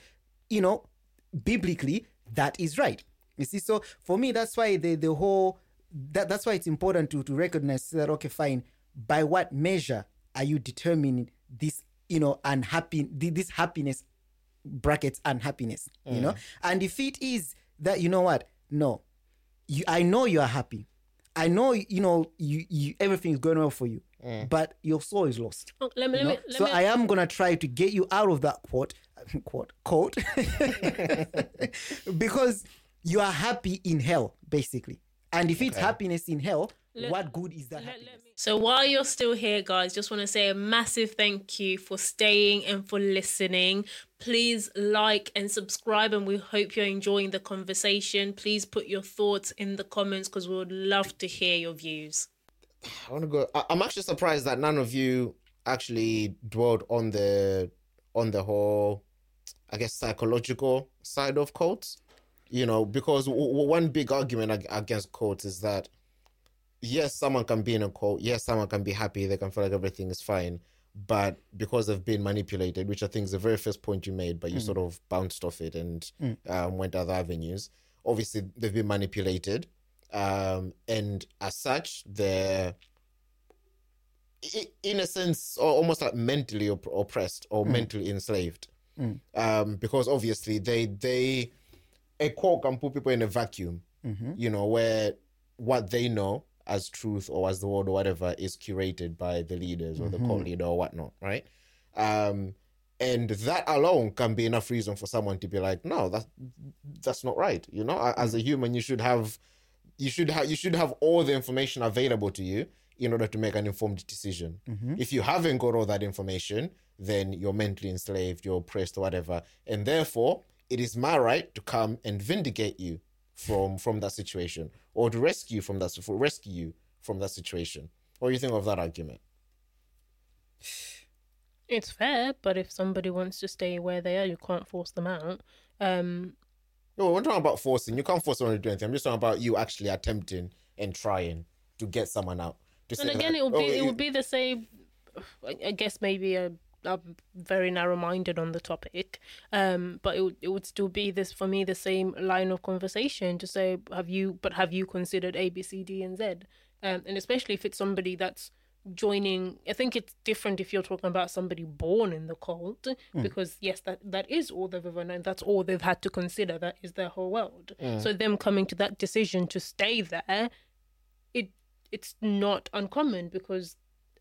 you know, biblically, that is right. You see, so for me, that's why the whole... That's why it's important to recognize that, okay, fine, by what measure are you determining this, you know, this happiness, brackets, unhappiness, you know? And if it is that, you know what? No, I know you are happy. I know, you know, you everything is going well for you. But your soul is lost. Oh, let me. I am gonna try to get you out of that quote, because you are happy in hell, basically. And if it's happiness in hell, what good is that? So while you're still here, guys, just want to say a massive thank you for staying and for listening. Please like and subscribe, and we hope you're enjoying the conversation. Please put your thoughts in the comments because we would love to hear your views. I want to go. I'm actually surprised that none of you actually dwelled on the whole, I guess, psychological side of cults. You know, because one big argument against cults is that, yes, someone can be in a cult. Yes, someone can be happy. They can feel like everything is fine. But because they've been manipulated, which I think is the very first point you made, but you sort of bounced off it and went other avenues. Obviously, they've been manipulated. And as such, they're in a sense almost like mentally oppressed or mentally enslaved, because obviously they a cult can put people in a vacuum, you know, where what they know as truth or as the world or whatever is curated by the leaders or the cult leader or whatnot, right? And that alone can be enough reason for someone to be like, no, that's not right. You know, as a human, you should have. You should have all the information available to you in order to make an informed decision. If you haven't got all that information, then you're mentally enslaved, you're oppressed, or whatever. And therefore, it is my right to come and vindicate you from that situation, or to rescue you from that situation. What do you think of that argument? It's fair, but if somebody wants to stay where they are, you can't force them out. No, we're talking about forcing. You can't force someone to do anything. I'm just talking about you actually attempting and trying to get someone out. And again, it will be the same. I guess maybe I'm very narrow-minded on the topic, but it would still be this for me the same line of conversation to say, have you considered A, B, C, D, and Z? And especially if it's somebody that's joining. I think it's different if you're talking about somebody born in the cult, because yes, that is all they've ever known. That's all they've had to consider. That is their whole world. So them coming to that decision to stay there, it's not uncommon, because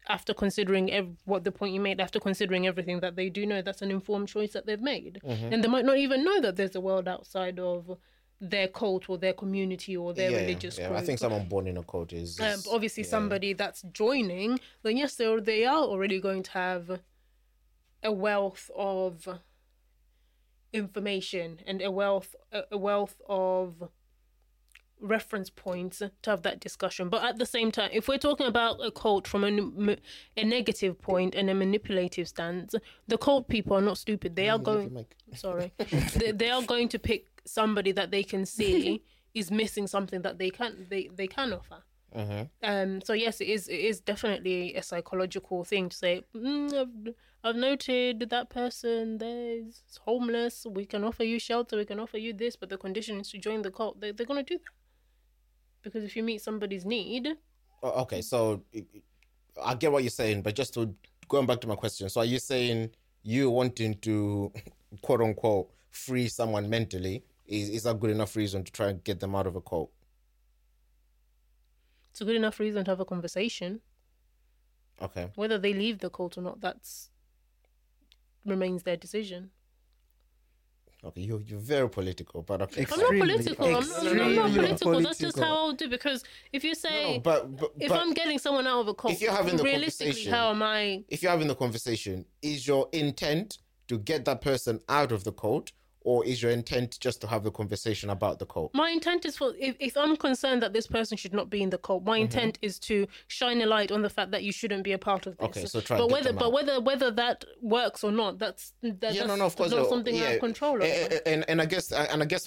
after considering after considering everything that they do know, that's an informed choice that they've made. And they might not even know that there's a world outside of their cult or their community or their religious group. I think someone born in a cult is... obviously somebody that's joining, then yes, they are already going to have a wealth of information and a wealth of reference points to have that discussion. But at the same time, if we're talking about a cult from a negative point and a manipulative stance, the cult people are not stupid. They are going to pick somebody that they can see is missing something that they can offer. So yes, it is definitely a psychological thing to say, I've noted that person there's homeless, we can offer you shelter, we can offer you this, but the condition is to join the cult. They're going to do that. Because if you meet somebody's need... Okay, so I get what you're saying, but just to going back to my question, so are you saying you wanting to, quote-unquote, free someone mentally, is that good enough reason to try and get them out of a cult? It's a good enough reason to have a conversation. Okay. Whether they leave the cult or not, that's remains their decision. Okay, you're very political, but okay. I'm not political. That's just how I'll do. Because if you say, if I'm getting someone out of a cult, if you're having the realistically, how am I? If you're having the conversation, is your intent to get that person out of the cult, or is your intent just to have the conversation about the cult? My intent is for, if I'm concerned that this person should not be in the cult, my intent is to shine a light on the fact that you shouldn't be a part of this. Okay, so try. But whether that works or not, that's something I have control over. And I guess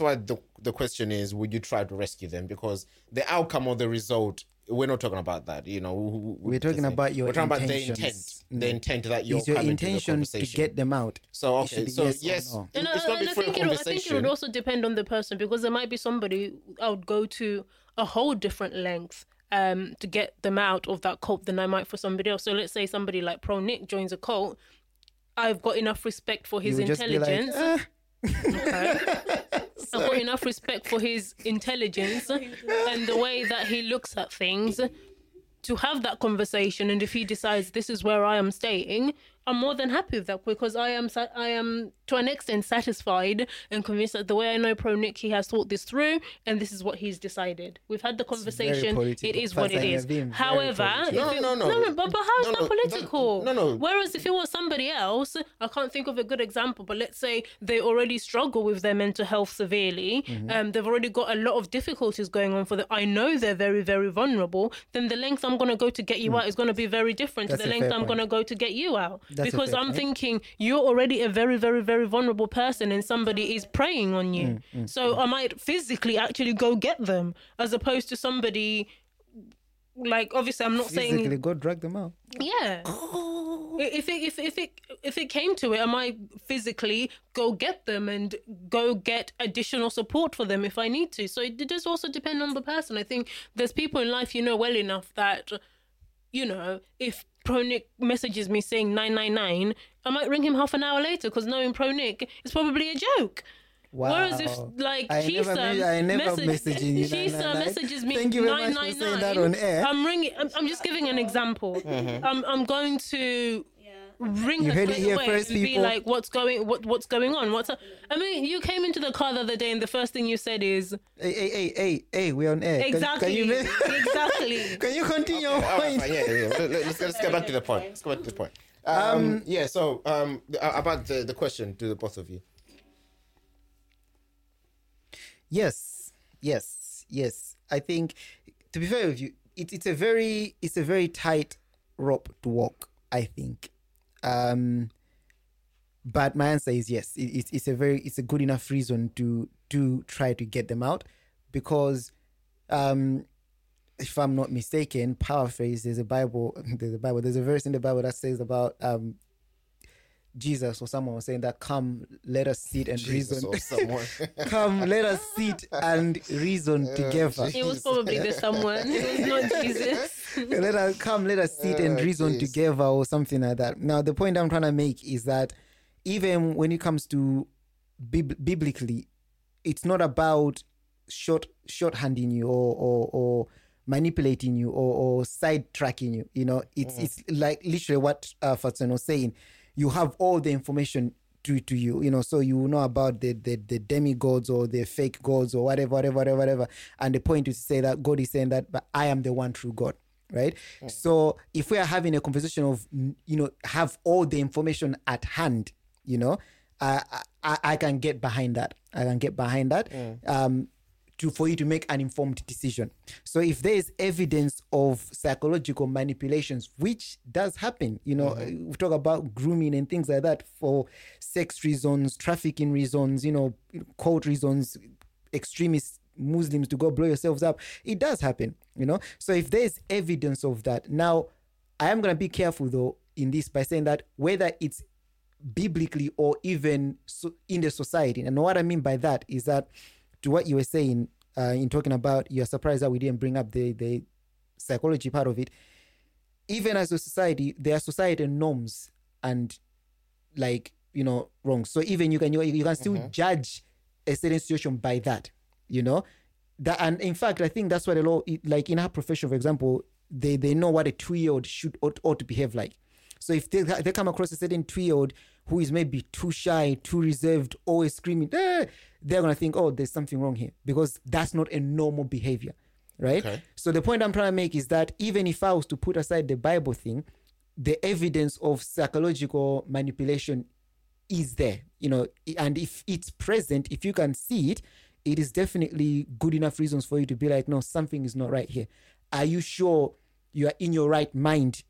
why the question is, would you try to rescue them? Because the outcome or the result, we're not talking about that. You know, we're talking about your. We're talking about the intent. The intent that you're coming to the conversation. Is your intention to get them out? So okay, so yes, no. I think it would also depend on the person, because there might be somebody I would go to a whole different length to get them out of that cult than I might for somebody else. So let's say somebody like Pro Nick joins a cult. I've got enough respect for his intelligence. I've got enough respect for his intelligence and the way that he looks at things to have that conversation. And if he decides this is where I am staying, I'm more than happy with that, because I am to an extent satisfied and convinced that the way I know Pro Nick, he has thought this through and this is what he's decided. We've had the conversation. It is what it is. However, how is that political? No. Whereas if it was somebody else, I can't think of a good example, but let's say they already struggle with their mental health severely. They've already got a lot of difficulties going on for them. I know they're very, very vulnerable. Then the length I'm going to go to get you out is going to be very different to the length I'm going to go to get you out. Because I'm thinking you're already a very, very, very vulnerable person and somebody is preying on you. So I might physically actually go get them, as opposed to somebody like, obviously I'm not physically saying go drag them out. Yeah. If it came to it, I might physically go get them and go get additional support for them if I need to. So it does also depend on the person. I think there's people in life you know well enough that, you know, if Pro Nick messages me saying 999, I might ring him half an hour later, because knowing Pro Nick, it's probably a joke. Wow. Whereas if, like, Chisa messages me 999, I'm ringing. I'm just giving an example. I'm going to ring her away and be like, what's going on? I mean, you came into the car the other day and the first thing you said is, hey, we're on air. Exactly. Exactly. Can you continue your point? Right, let's get back to the point. Let's go back to the point. So about the question to the both of you. Yes. I think, to be fair with you, it's a very tight rope to walk, I think. But my answer is yes. It's a good enough reason to try to get them out, because if I'm not mistaken, paraphrase, there's a verse in the Bible that says about Jesus or someone was saying that, come, let us sit and Jesus reason. Come, let us sit and reason together. It was probably the someone. It was not Jesus. Let us sit and reason together or something like that. Now, the point I'm trying to make is that even when it comes to biblically, it's not about shorthanding you or manipulating you or sidetracking you. You know, it's like literally what Fatson was saying. You have all the information to you, you know, so you know about the demigods or the fake gods or whatever. And the point is to say that God is saying that, but I am the one true God, right? Mm. So if we are having a conversation of, you know, have all the information at hand, you know, I can get behind that. For you to make an informed decision. So if there is evidence of psychological manipulations, which does happen, you know, we talk about grooming and things like that for sex reasons, trafficking reasons, you know, cult reasons, extremist Muslims to go blow yourselves up. It does happen, you know. So if there is evidence of that, now I am going to be careful though in this by saying that whether it's biblically or even so in the society. And what I mean by that is that, to what you were saying in talking about, you're surprised that we didn't bring up the psychology part of it. Even as a society, there are societal norms and, like, you know, wrong. So even you can still judge a certain situation by that, you know. That, and in fact, I think that's what the law, like in our profession, for example, they know what a 2-year-old ought to behave like. So if they come across a certain 2-year-old who is maybe too shy, too reserved, always screaming, they're going to think, oh, there's something wrong here, because that's not a normal behavior, right? Okay. So the point I'm trying to make is that even if I was to put aside the Bible thing, the evidence of psychological manipulation is there, you know, and if it's present, if you can see it, it is definitely good enough reasons for you to be like, no, something is not right here. Are you sure you are in your right mind?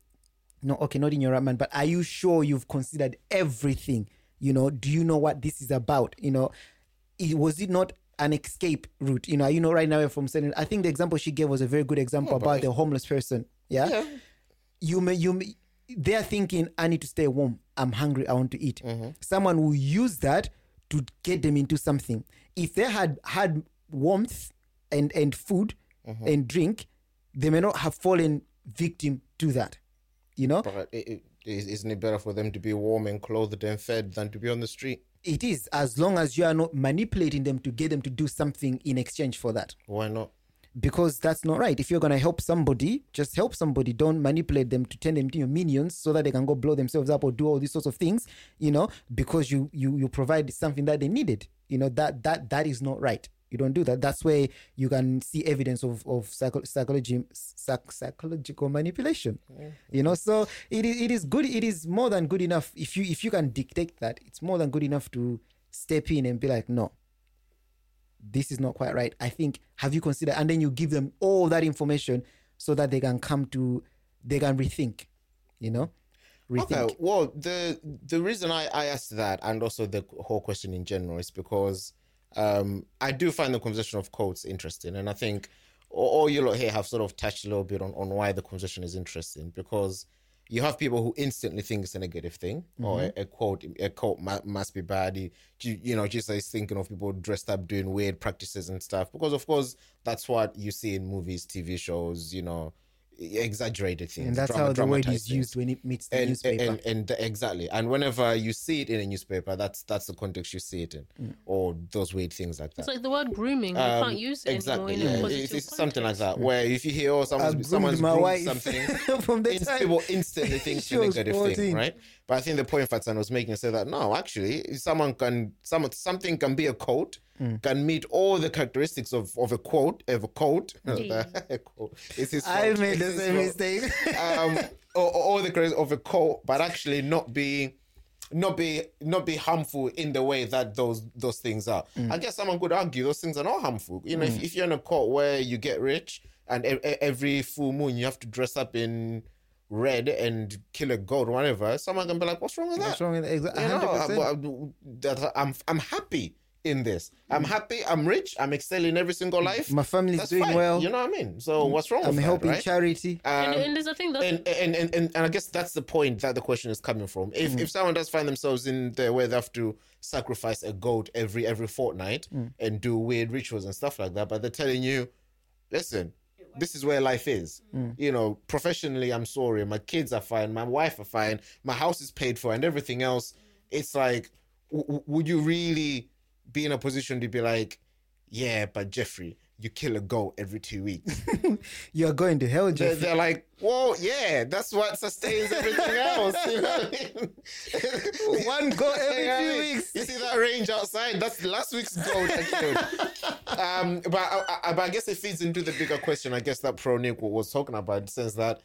No, okay, not in your right mind, but are you sure you've considered everything? You know, do you know what this is about? You know, was it not an escape route? You know, right now from certain, I think the example she gave was a very good example about the homeless person. Yeah. You may, they're thinking, I need to stay warm. I'm hungry. I want to eat. Mm-hmm. Someone will use that to get them into something. If they had warmth and food and drink, they may not have fallen victim to that. You know, but isn't it better for them to be warm and clothed and fed than to be on the street? It is, as long as you are not manipulating them to get them to do something in exchange for that. Why not? Because that's not right. If you're going to help somebody, just help somebody. Don't manipulate them to turn them into your minions so that they can go blow themselves up or do all these sorts of things, you know, because you provide something that they needed. You know, that is not right. You don't do that. That's where you can see evidence of psychological manipulation. Yeah. You know, so it is good. It is more than good enough. If you can dictate that, it's more than good enough to step in and be like, no, this is not quite right. I think, have you considered? And then you give them all that information so that they can rethink, you know? Rethink. Okay, well, the reason I asked that, and also the whole question in general, is because I do find the conversation of cults interesting, and I think all you lot here have sort of touched a little bit on why the conversation is interesting, because you have people who instantly think it's a negative thing, or a cult must be bad. You know, just like thinking of people dressed up doing weird practices and stuff, because of course that's what you see in movies, TV shows, you know, exaggerated things. And that's how the word is used when it meets the newspaper. And exactly. And whenever you see it in a newspaper, that's the context you see it in, or those weird things like that. It's like the word grooming. You can't use it anymore. Exactly. Yeah. It's something like that, where if you hear, oh, someone's groomed something, from the time people instantly think it's a negative thing, right? But I think the point Fatsan was making is that, no, actually, something can be a cult, can meet all the characteristics of a cult. I made the same mistake. All the characteristics of a cult, but actually not be harmful in the way that those things are. I guess someone could argue those things are not harmful. You know, if you're in a cult where you get rich and every full moon you have to dress up in red and kill a goat or whatever, someone can be like, what's wrong with that? What's wrong with that? Exactly. You know, I'm happy in this. I'm happy, I'm rich, I'm excelling every single life. My family's that's doing fine. Well. You know what I mean? So what's wrong with that, right? I'm helping charity. And there's a thing that... And I guess that's the point that the question is coming from. If someone does find themselves in there where they have to sacrifice a goat every fortnight and do weird rituals and stuff like that, but they're telling you, listen, this is where life is. You know, professionally, I'm sorry, my kids are fine, my wife are fine, my house is paid for and everything else. It's like, would you really... be in a position to be like, yeah, but Jeffrey, you kill a goat every 2 weeks. You're going to hell, Jeffrey. They're like, well, yeah, that's what sustains everything else. You know what I mean? One goat every few weeks. You see that range outside? That's last week's goat I killed. But I guess it feeds into the bigger question, I guess, that Pro Nick was talking about, in the sense that,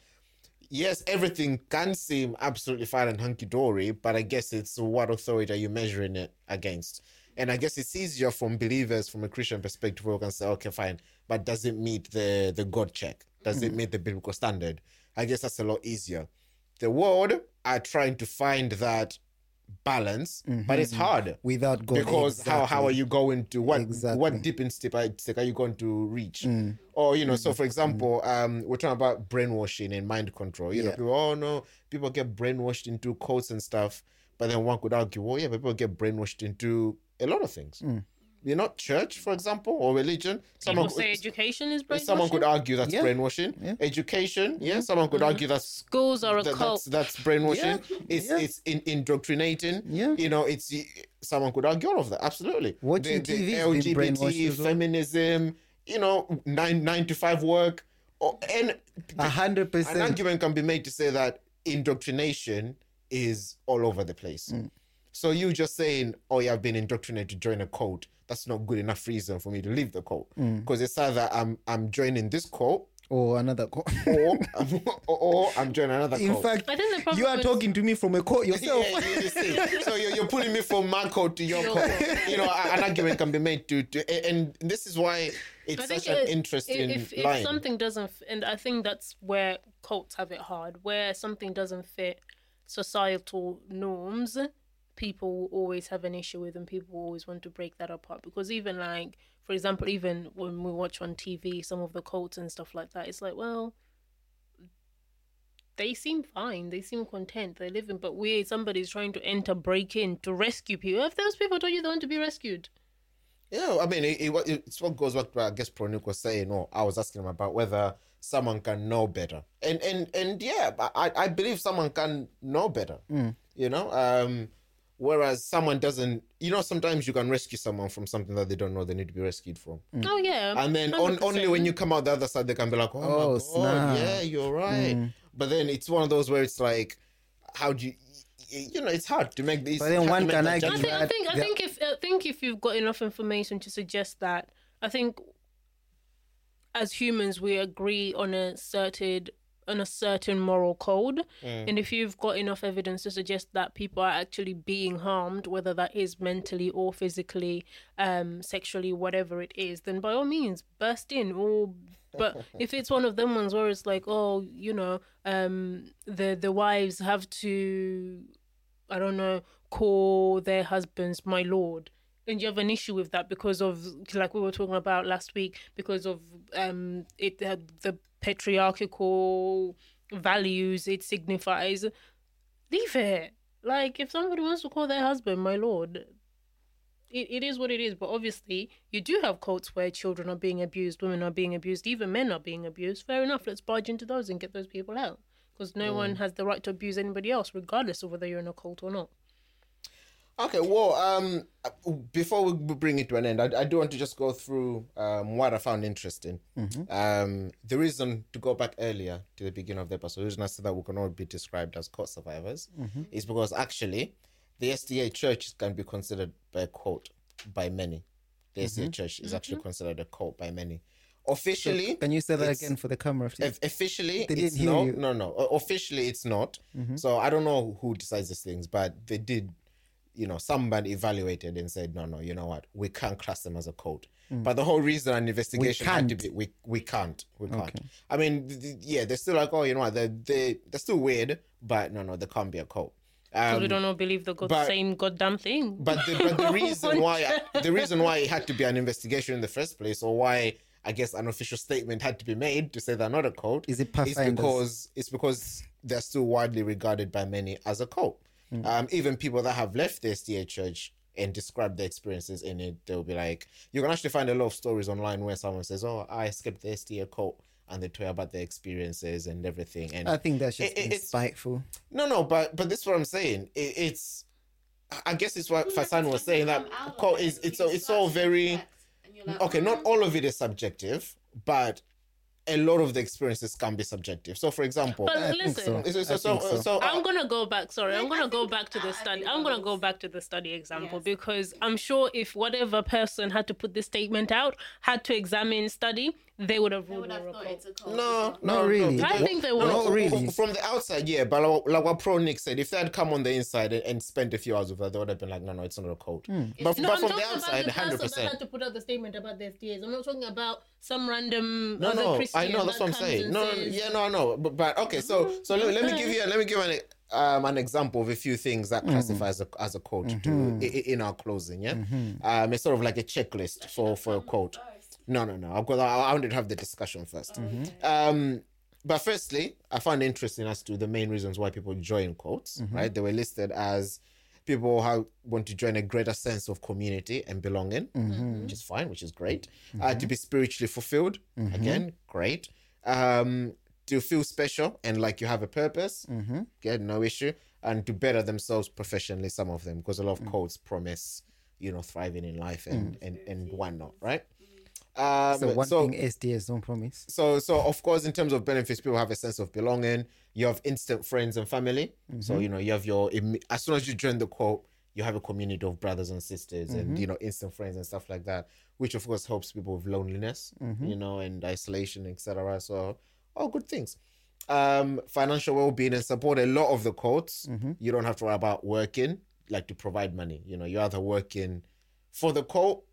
yes, everything can seem absolutely fine and hunky-dory, but I guess it's what authority are you measuring it against? And I guess it's easier from believers, from a Christian perspective, where we can say, okay, fine, but does it meet the God check? Does it meet the biblical standard? I guess that's a lot easier. The world are trying to find that balance, but it's hard. Without God. Because how are you going to, what deep stick are you going to reach? Or, you know, so for example, we're talking about brainwashing and mind control. You know, people, oh no, people get brainwashed into cults and stuff, but then one could argue, well, yeah, people get brainwashed into a lot of things. You know, church, for example, or religion. People say education is brainwashing. Someone could argue that's brainwashing. Yeah. Education, someone could argue that's... Schools are a cult. That's brainwashing. Yeah. It's indoctrinating. Yeah. You know, it's... Someone could argue all of that, absolutely. Watching the LGBT, feminism, well, you know, 9 to 5 work. Or, and 100%. An argument can be made to say that indoctrination is all over the place. So you just saying, oh, yeah, I've been indoctrinated to join a cult. That's not good enough reason for me to leave the cult. Because it's either I'm joining this cult. Or another cult. or I'm joining another cult. In fact, you are talking to me from a cult yourself. Yeah, you see. So you're pulling me from my cult to your cult. You know, an argument can be made to and this is why it's such an interesting line. If something doesn't... And I think that's where cults have it hard, where something doesn't fit societal norms... people will always have an issue with, and people always want to break that apart. Because even like, for example, even when we watch on TV, some of the cults and stuff like that, it's like, well, they seem fine. They seem content. They're living, but somebody's trying to break in to rescue people. If those people told you they want to be rescued. Yeah, I mean, it's what goes back to, I guess, Pro Nick was saying, or I was asking him about whether someone can know better. And yeah, I believe someone can know better, you know? Whereas someone doesn't, you know, sometimes you can rescue someone from something that they don't know they need to be rescued from. Oh, yeah. And then only when you come out the other side, they can be like, oh my God, yeah, you're right. But then it's one of those where it's like, how do you, you know, it's hard to make these. But then one can argue that. I think if you've got enough information to suggest that, I think as humans, we agree on a certain moral code, and if you've got enough evidence to suggest that people are actually being harmed, whether that is mentally or physically, sexually, whatever it is, then by all means burst in. But if it's one of them ones where it's like, oh, you know, the wives have to, I don't know, call their husbands my lord, and you have an issue with that because of, like we were talking about last week, because of it had the patriarchal values it signifies, leave it. Like, if somebody wants to call their husband my lord, it is what it is. But obviously you do have cults where children are being abused, women are being abused, even men are being abused. Fair enough, let's barge into those and get those people out, because no one has the right to abuse anybody else regardless of whether you're in a cult or not. Okay, well, before we bring it to an end, I do want to just go through what I found interesting. The reason, to go back earlier to the beginning of the episode, the reason I said that we can all be described as cult survivors is because actually the SDA church can be considered a cult by many. The SDA church is actually considered a cult by many. Officially... Can you say that again for the camera? Officially, it's not. No. Officially, it's not. So I don't know who decides these things, but they did... You know, somebody evaluated and said, no, you know what? We can't class them as a cult. But the whole reason an investigation had to be we can't. Okay. I mean, yeah, they're still like, oh, you know what, they're still weird, but no, they can't be a cult. So we don't all believe the same goddamn thing. But the reason why it had to be an investigation in the first place, or why I guess an official statement had to be made to say they're not a cult, is because they're still widely regarded by many as a cult. Even people that have left the SDA church and describe their experiences in it, they'll be like, you can actually find a lot of stories online where someone says, oh, I escaped the SDA cult, and they tell about their experiences and everything. And I think that's just spiteful. No, but this is what I'm saying. It's, I guess it's what Fasan was saying, that cult is, it's all very, okay, not all of it is subjective, but a lot of the experiences can be subjective. So, for example, I'm gonna go back. I'm gonna go back to the study example, because I'm sure if whatever person had to put this statement out, had to examine study, they would have ruled it a cult. No, not really. I think they would. Not really. From the outside, yeah. But like what Pro Nick said, if they had come on the inside and spent a few hours with her, they would have been like, no, it's not a cult. But from the outside, 100%. They had to put out the statement about the FDAs. I'm not talking about some random other Christian. I know that's what I'm saying. No. But okay, so let me give you an example of a few things that classify as a cult in our closing. Yeah, it's sort of like a checklist for a cult. No. I wanted to have the discussion first. But firstly, I found interesting as to the main reasons why people join cults, right? They were listed as people who want to join a greater sense of community and belonging, which is fine, which is great. To be spiritually fulfilled, again, great. To feel special and like you have a purpose, again, no issue. And to better themselves professionally, some of them, because a lot of cults promise, thriving in life and whatnot, right? So thing SDAs don't promise. So of course, in terms of benefits, people have a sense of belonging. You have instant friends and family. So you have as soon as you join the cult, you have a community of brothers and sisters, and instant friends and stuff like that, which of course helps people with loneliness, and isolation, etc. So all good things. Financial well-being and support. A lot of the cults, you don't have to worry about working, like to provide money. You're either working for the cult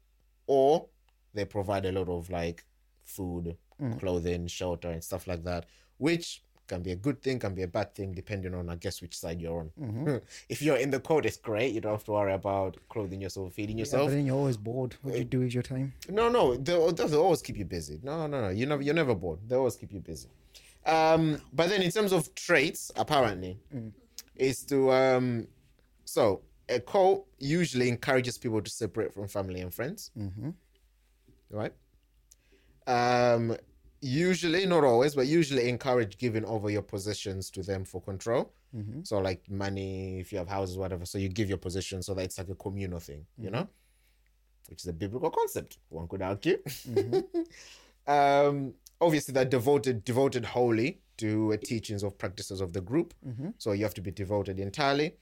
or they provide a lot of like food, clothing, shelter, and stuff like that, which can be a good thing, can be a bad thing, depending on, I guess, which side you're on. If you're in the cult, it's great. You don't have to worry about clothing yourself, feeding yourself. Yeah, but then you're always bored. What do you do with your time? No. They'll always keep you busy. No. You're never bored. They always keep you busy. But then in terms of traits, apparently, is to... So a cult usually encourages people to separate from family and friends. Right. Usually, not always, but usually encourage giving over your possessions to them for control. So like money, if you have houses, whatever. So you give your possessions so that it's like a communal thing, which is a biblical concept. One could argue. Obviously, they're devoted wholly to teachings of practices of the group. So you have to be devoted entirely,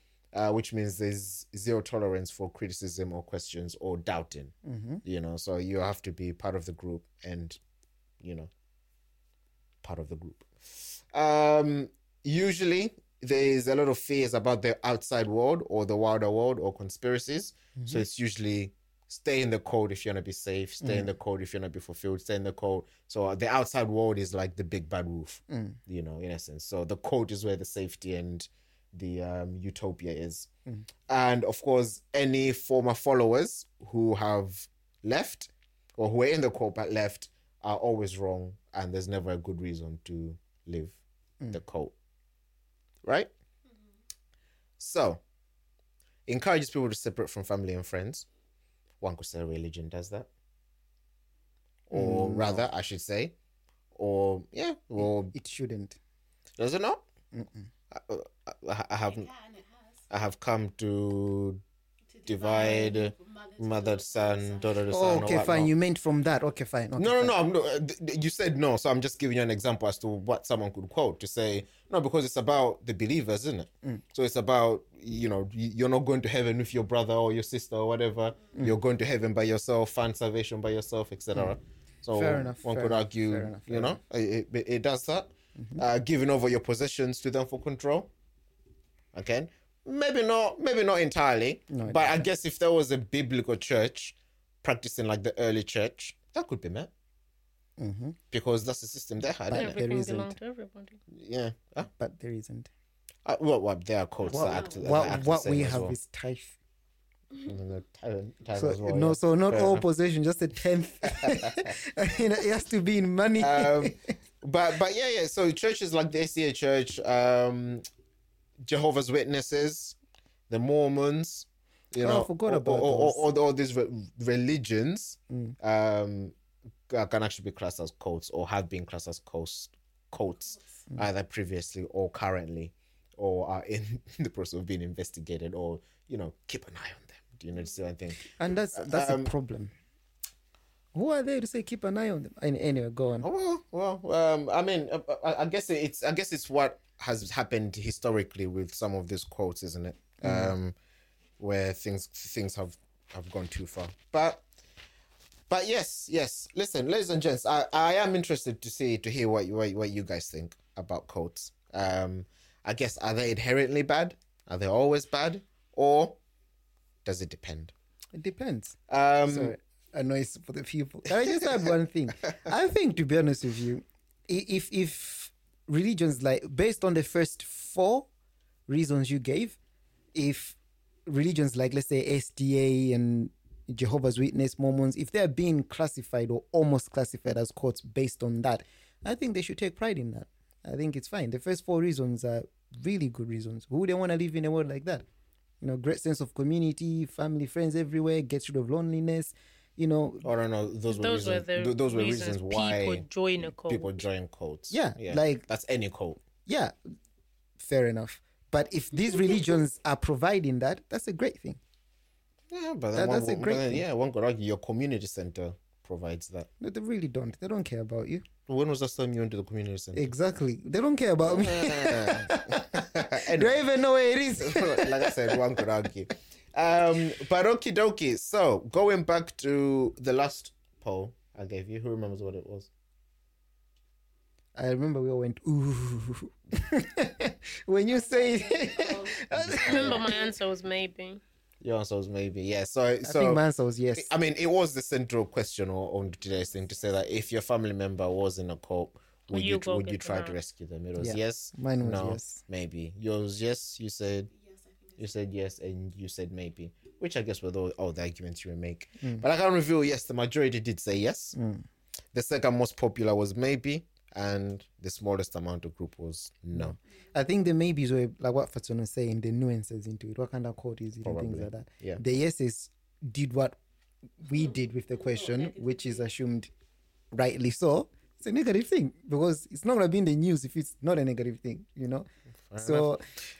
which means there's zero tolerance for criticism or questions or doubting, so you have to be part of the group and, part of the group. Usually there's a lot of fears about the outside world or the wider world or conspiracies. So it's usually stay in the cult if you're going to be safe, stay in the cult if you're going to be fulfilled, stay in the cult. So the outside world is like the big bad wolf, in essence. So the cult is where the safety and the utopia is. And of course, any former followers who have left or who are in the cult but left are always wrong, and there's never a good reason to leave the cult, right? So encourages people to separate from family and friends. One could say religion does that, or rather I should say, or yeah, or it shouldn't. Does it not? I haven't. I have come to divide mother to son, daughter to son. Okay, fine. You meant from that. Okay, fine. Okay, no. You said no, so I'm just giving you an example as to what someone could quote to say no, because it's about the believers, isn't it? So it's about you're not going to heaven with your brother or your sister or whatever. You're going to heaven by yourself, find salvation by yourself, etc. So fair enough. One could argue, it does that. Giving over your possessions to them for control. Again, maybe not entirely, but I guess if there was a biblical church practicing like the early church, that could be met. Mm-hmm. Because that's the system they had. But there isn't. To everybody. Yeah. Huh? But there isn't. What they are called. What we have is tithe. So not all possession, just a tenth. You know, it has to be in money. But yeah. So churches like the SDA Church, Jehovah's Witnesses, the Mormons, all these religions can actually be classed as cults or have been classed as cults either previously or currently, or are in the process of being investigated, or keep an eye on them. Do you know the thing? And that's a problem. Who are they to say keep an eye on them? Anyway, go on. I guess it's what has happened historically with some of these quotes, isn't it? Mm-hmm. Where things have gone too far. But yes. Listen, ladies and gents, I am interested to hear what you guys think about quotes. I guess, are they inherently bad? Are they always bad? Or does it depend? It depends. Sorry, a noise for the people. Can I just add one thing? I think, to be honest with you, if religions, like, based on the first four reasons you gave, if religions like, let's say, SDA and Jehovah's Witness, Mormons, if they're being classified or almost classified as cults based on that, I think they should take pride in that. I think it's fine. The first four reasons are really good reasons. Who wouldn't want to live in a world like that? Great sense of community, family, friends everywhere, gets rid of loneliness. I don't know. Those were reasons why people join cults. Yeah, like that's any cult. Yeah, fair enough. But if these religions are providing that, that's a great thing. Yeah, but that's a great thing. Yeah, one could argue your community center provides that. No, they really don't. They don't care about you. When was the last time you went to the community center? Exactly. They don't care about me. Anyway, do I even know where it is? Like I said, one could argue. But okie dokie. So going back to the last poll I gave you, who remembers what it was? I remember we all went, ooh. When you say... I remember my answer was maybe. Your answer was maybe, yeah. So I think my answer was yes. I mean, it was the central question on today's thing, to say that if your family member was in a cult, would you try to rescue them? It was yes. Mine was no, yes. Maybe. Yours, yes. You said yes, I think you said yes, and you said maybe, which I guess were all the arguments you would make. But I can't reveal yes. The majority did say yes. The second most popular was maybe, and the smallest amount of group was no. I think the maybes were, like what Fatuna was saying, the nuances into it, what kind of code is it, and things like that. Yeah. The yeses did what we did with the question, which is assumed rightly so. It's a negative thing, because it's not going to be in the news if it's not a negative thing, Fair enough.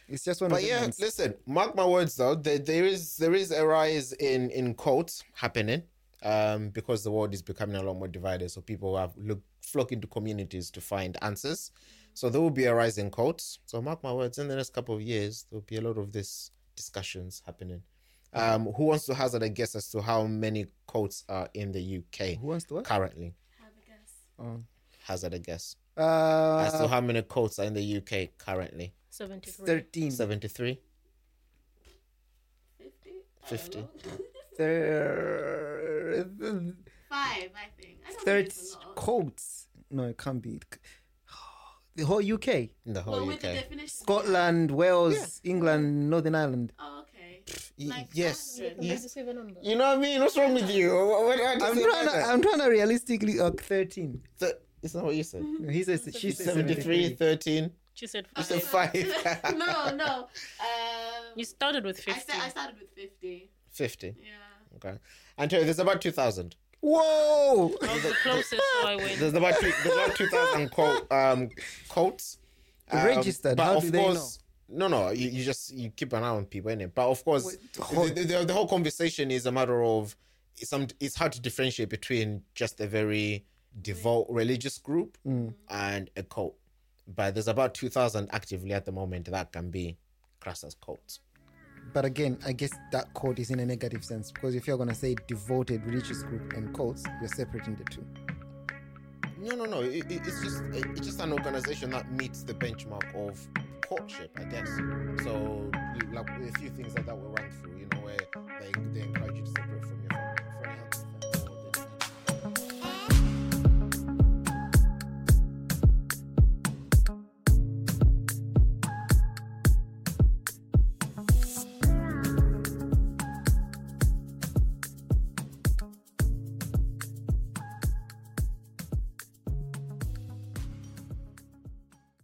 It's just one of the things. Listen, mark my words though, there is a rise in cults happening. Because the world is becoming a lot more divided, so people have flock into communities to find answers. So there will be a rise in cults. So mark my words, in the next couple of years, there will be a lot of these discussions happening. Who wants to hazard a guess as to how many cults are in the UK? Who wants to what? Currently? Have a guess. Hazard a guess. As to how many cults are in the UK currently? 73. 13. 73. 50. 50. 5, I think. I don't think it's a lot. Cults. No, it can't be. The whole UK. With the definition. Scotland, Wales, England, Northern Ireland. Oh, okay. Like yes. Yes. You know what I mean? What's wrong with you? I'm trying to realistically 13. It's not what you said. He says she said 73, 13. She said 5. You said 5. No. You started with 50. I started with 50. 50. Yeah. Okay. And there's about 2,000. Whoa! That was the closest I went. There's about 2,000 cults. Registered. But how of do course, they know? No. You just keep an eye on people, innit? But of course, the whole conversation is a matter of it's hard to differentiate between just a very devout religious group and a cult. But there's about 2,000 actively at the moment that can be classed as cults. But again, I guess that cult is in a negative sense, because if you're going to say devoted religious group and cults, you're separating the two. No. It's just an organization that meets the benchmark of courtship, I guess. So, like a few things like that were run through,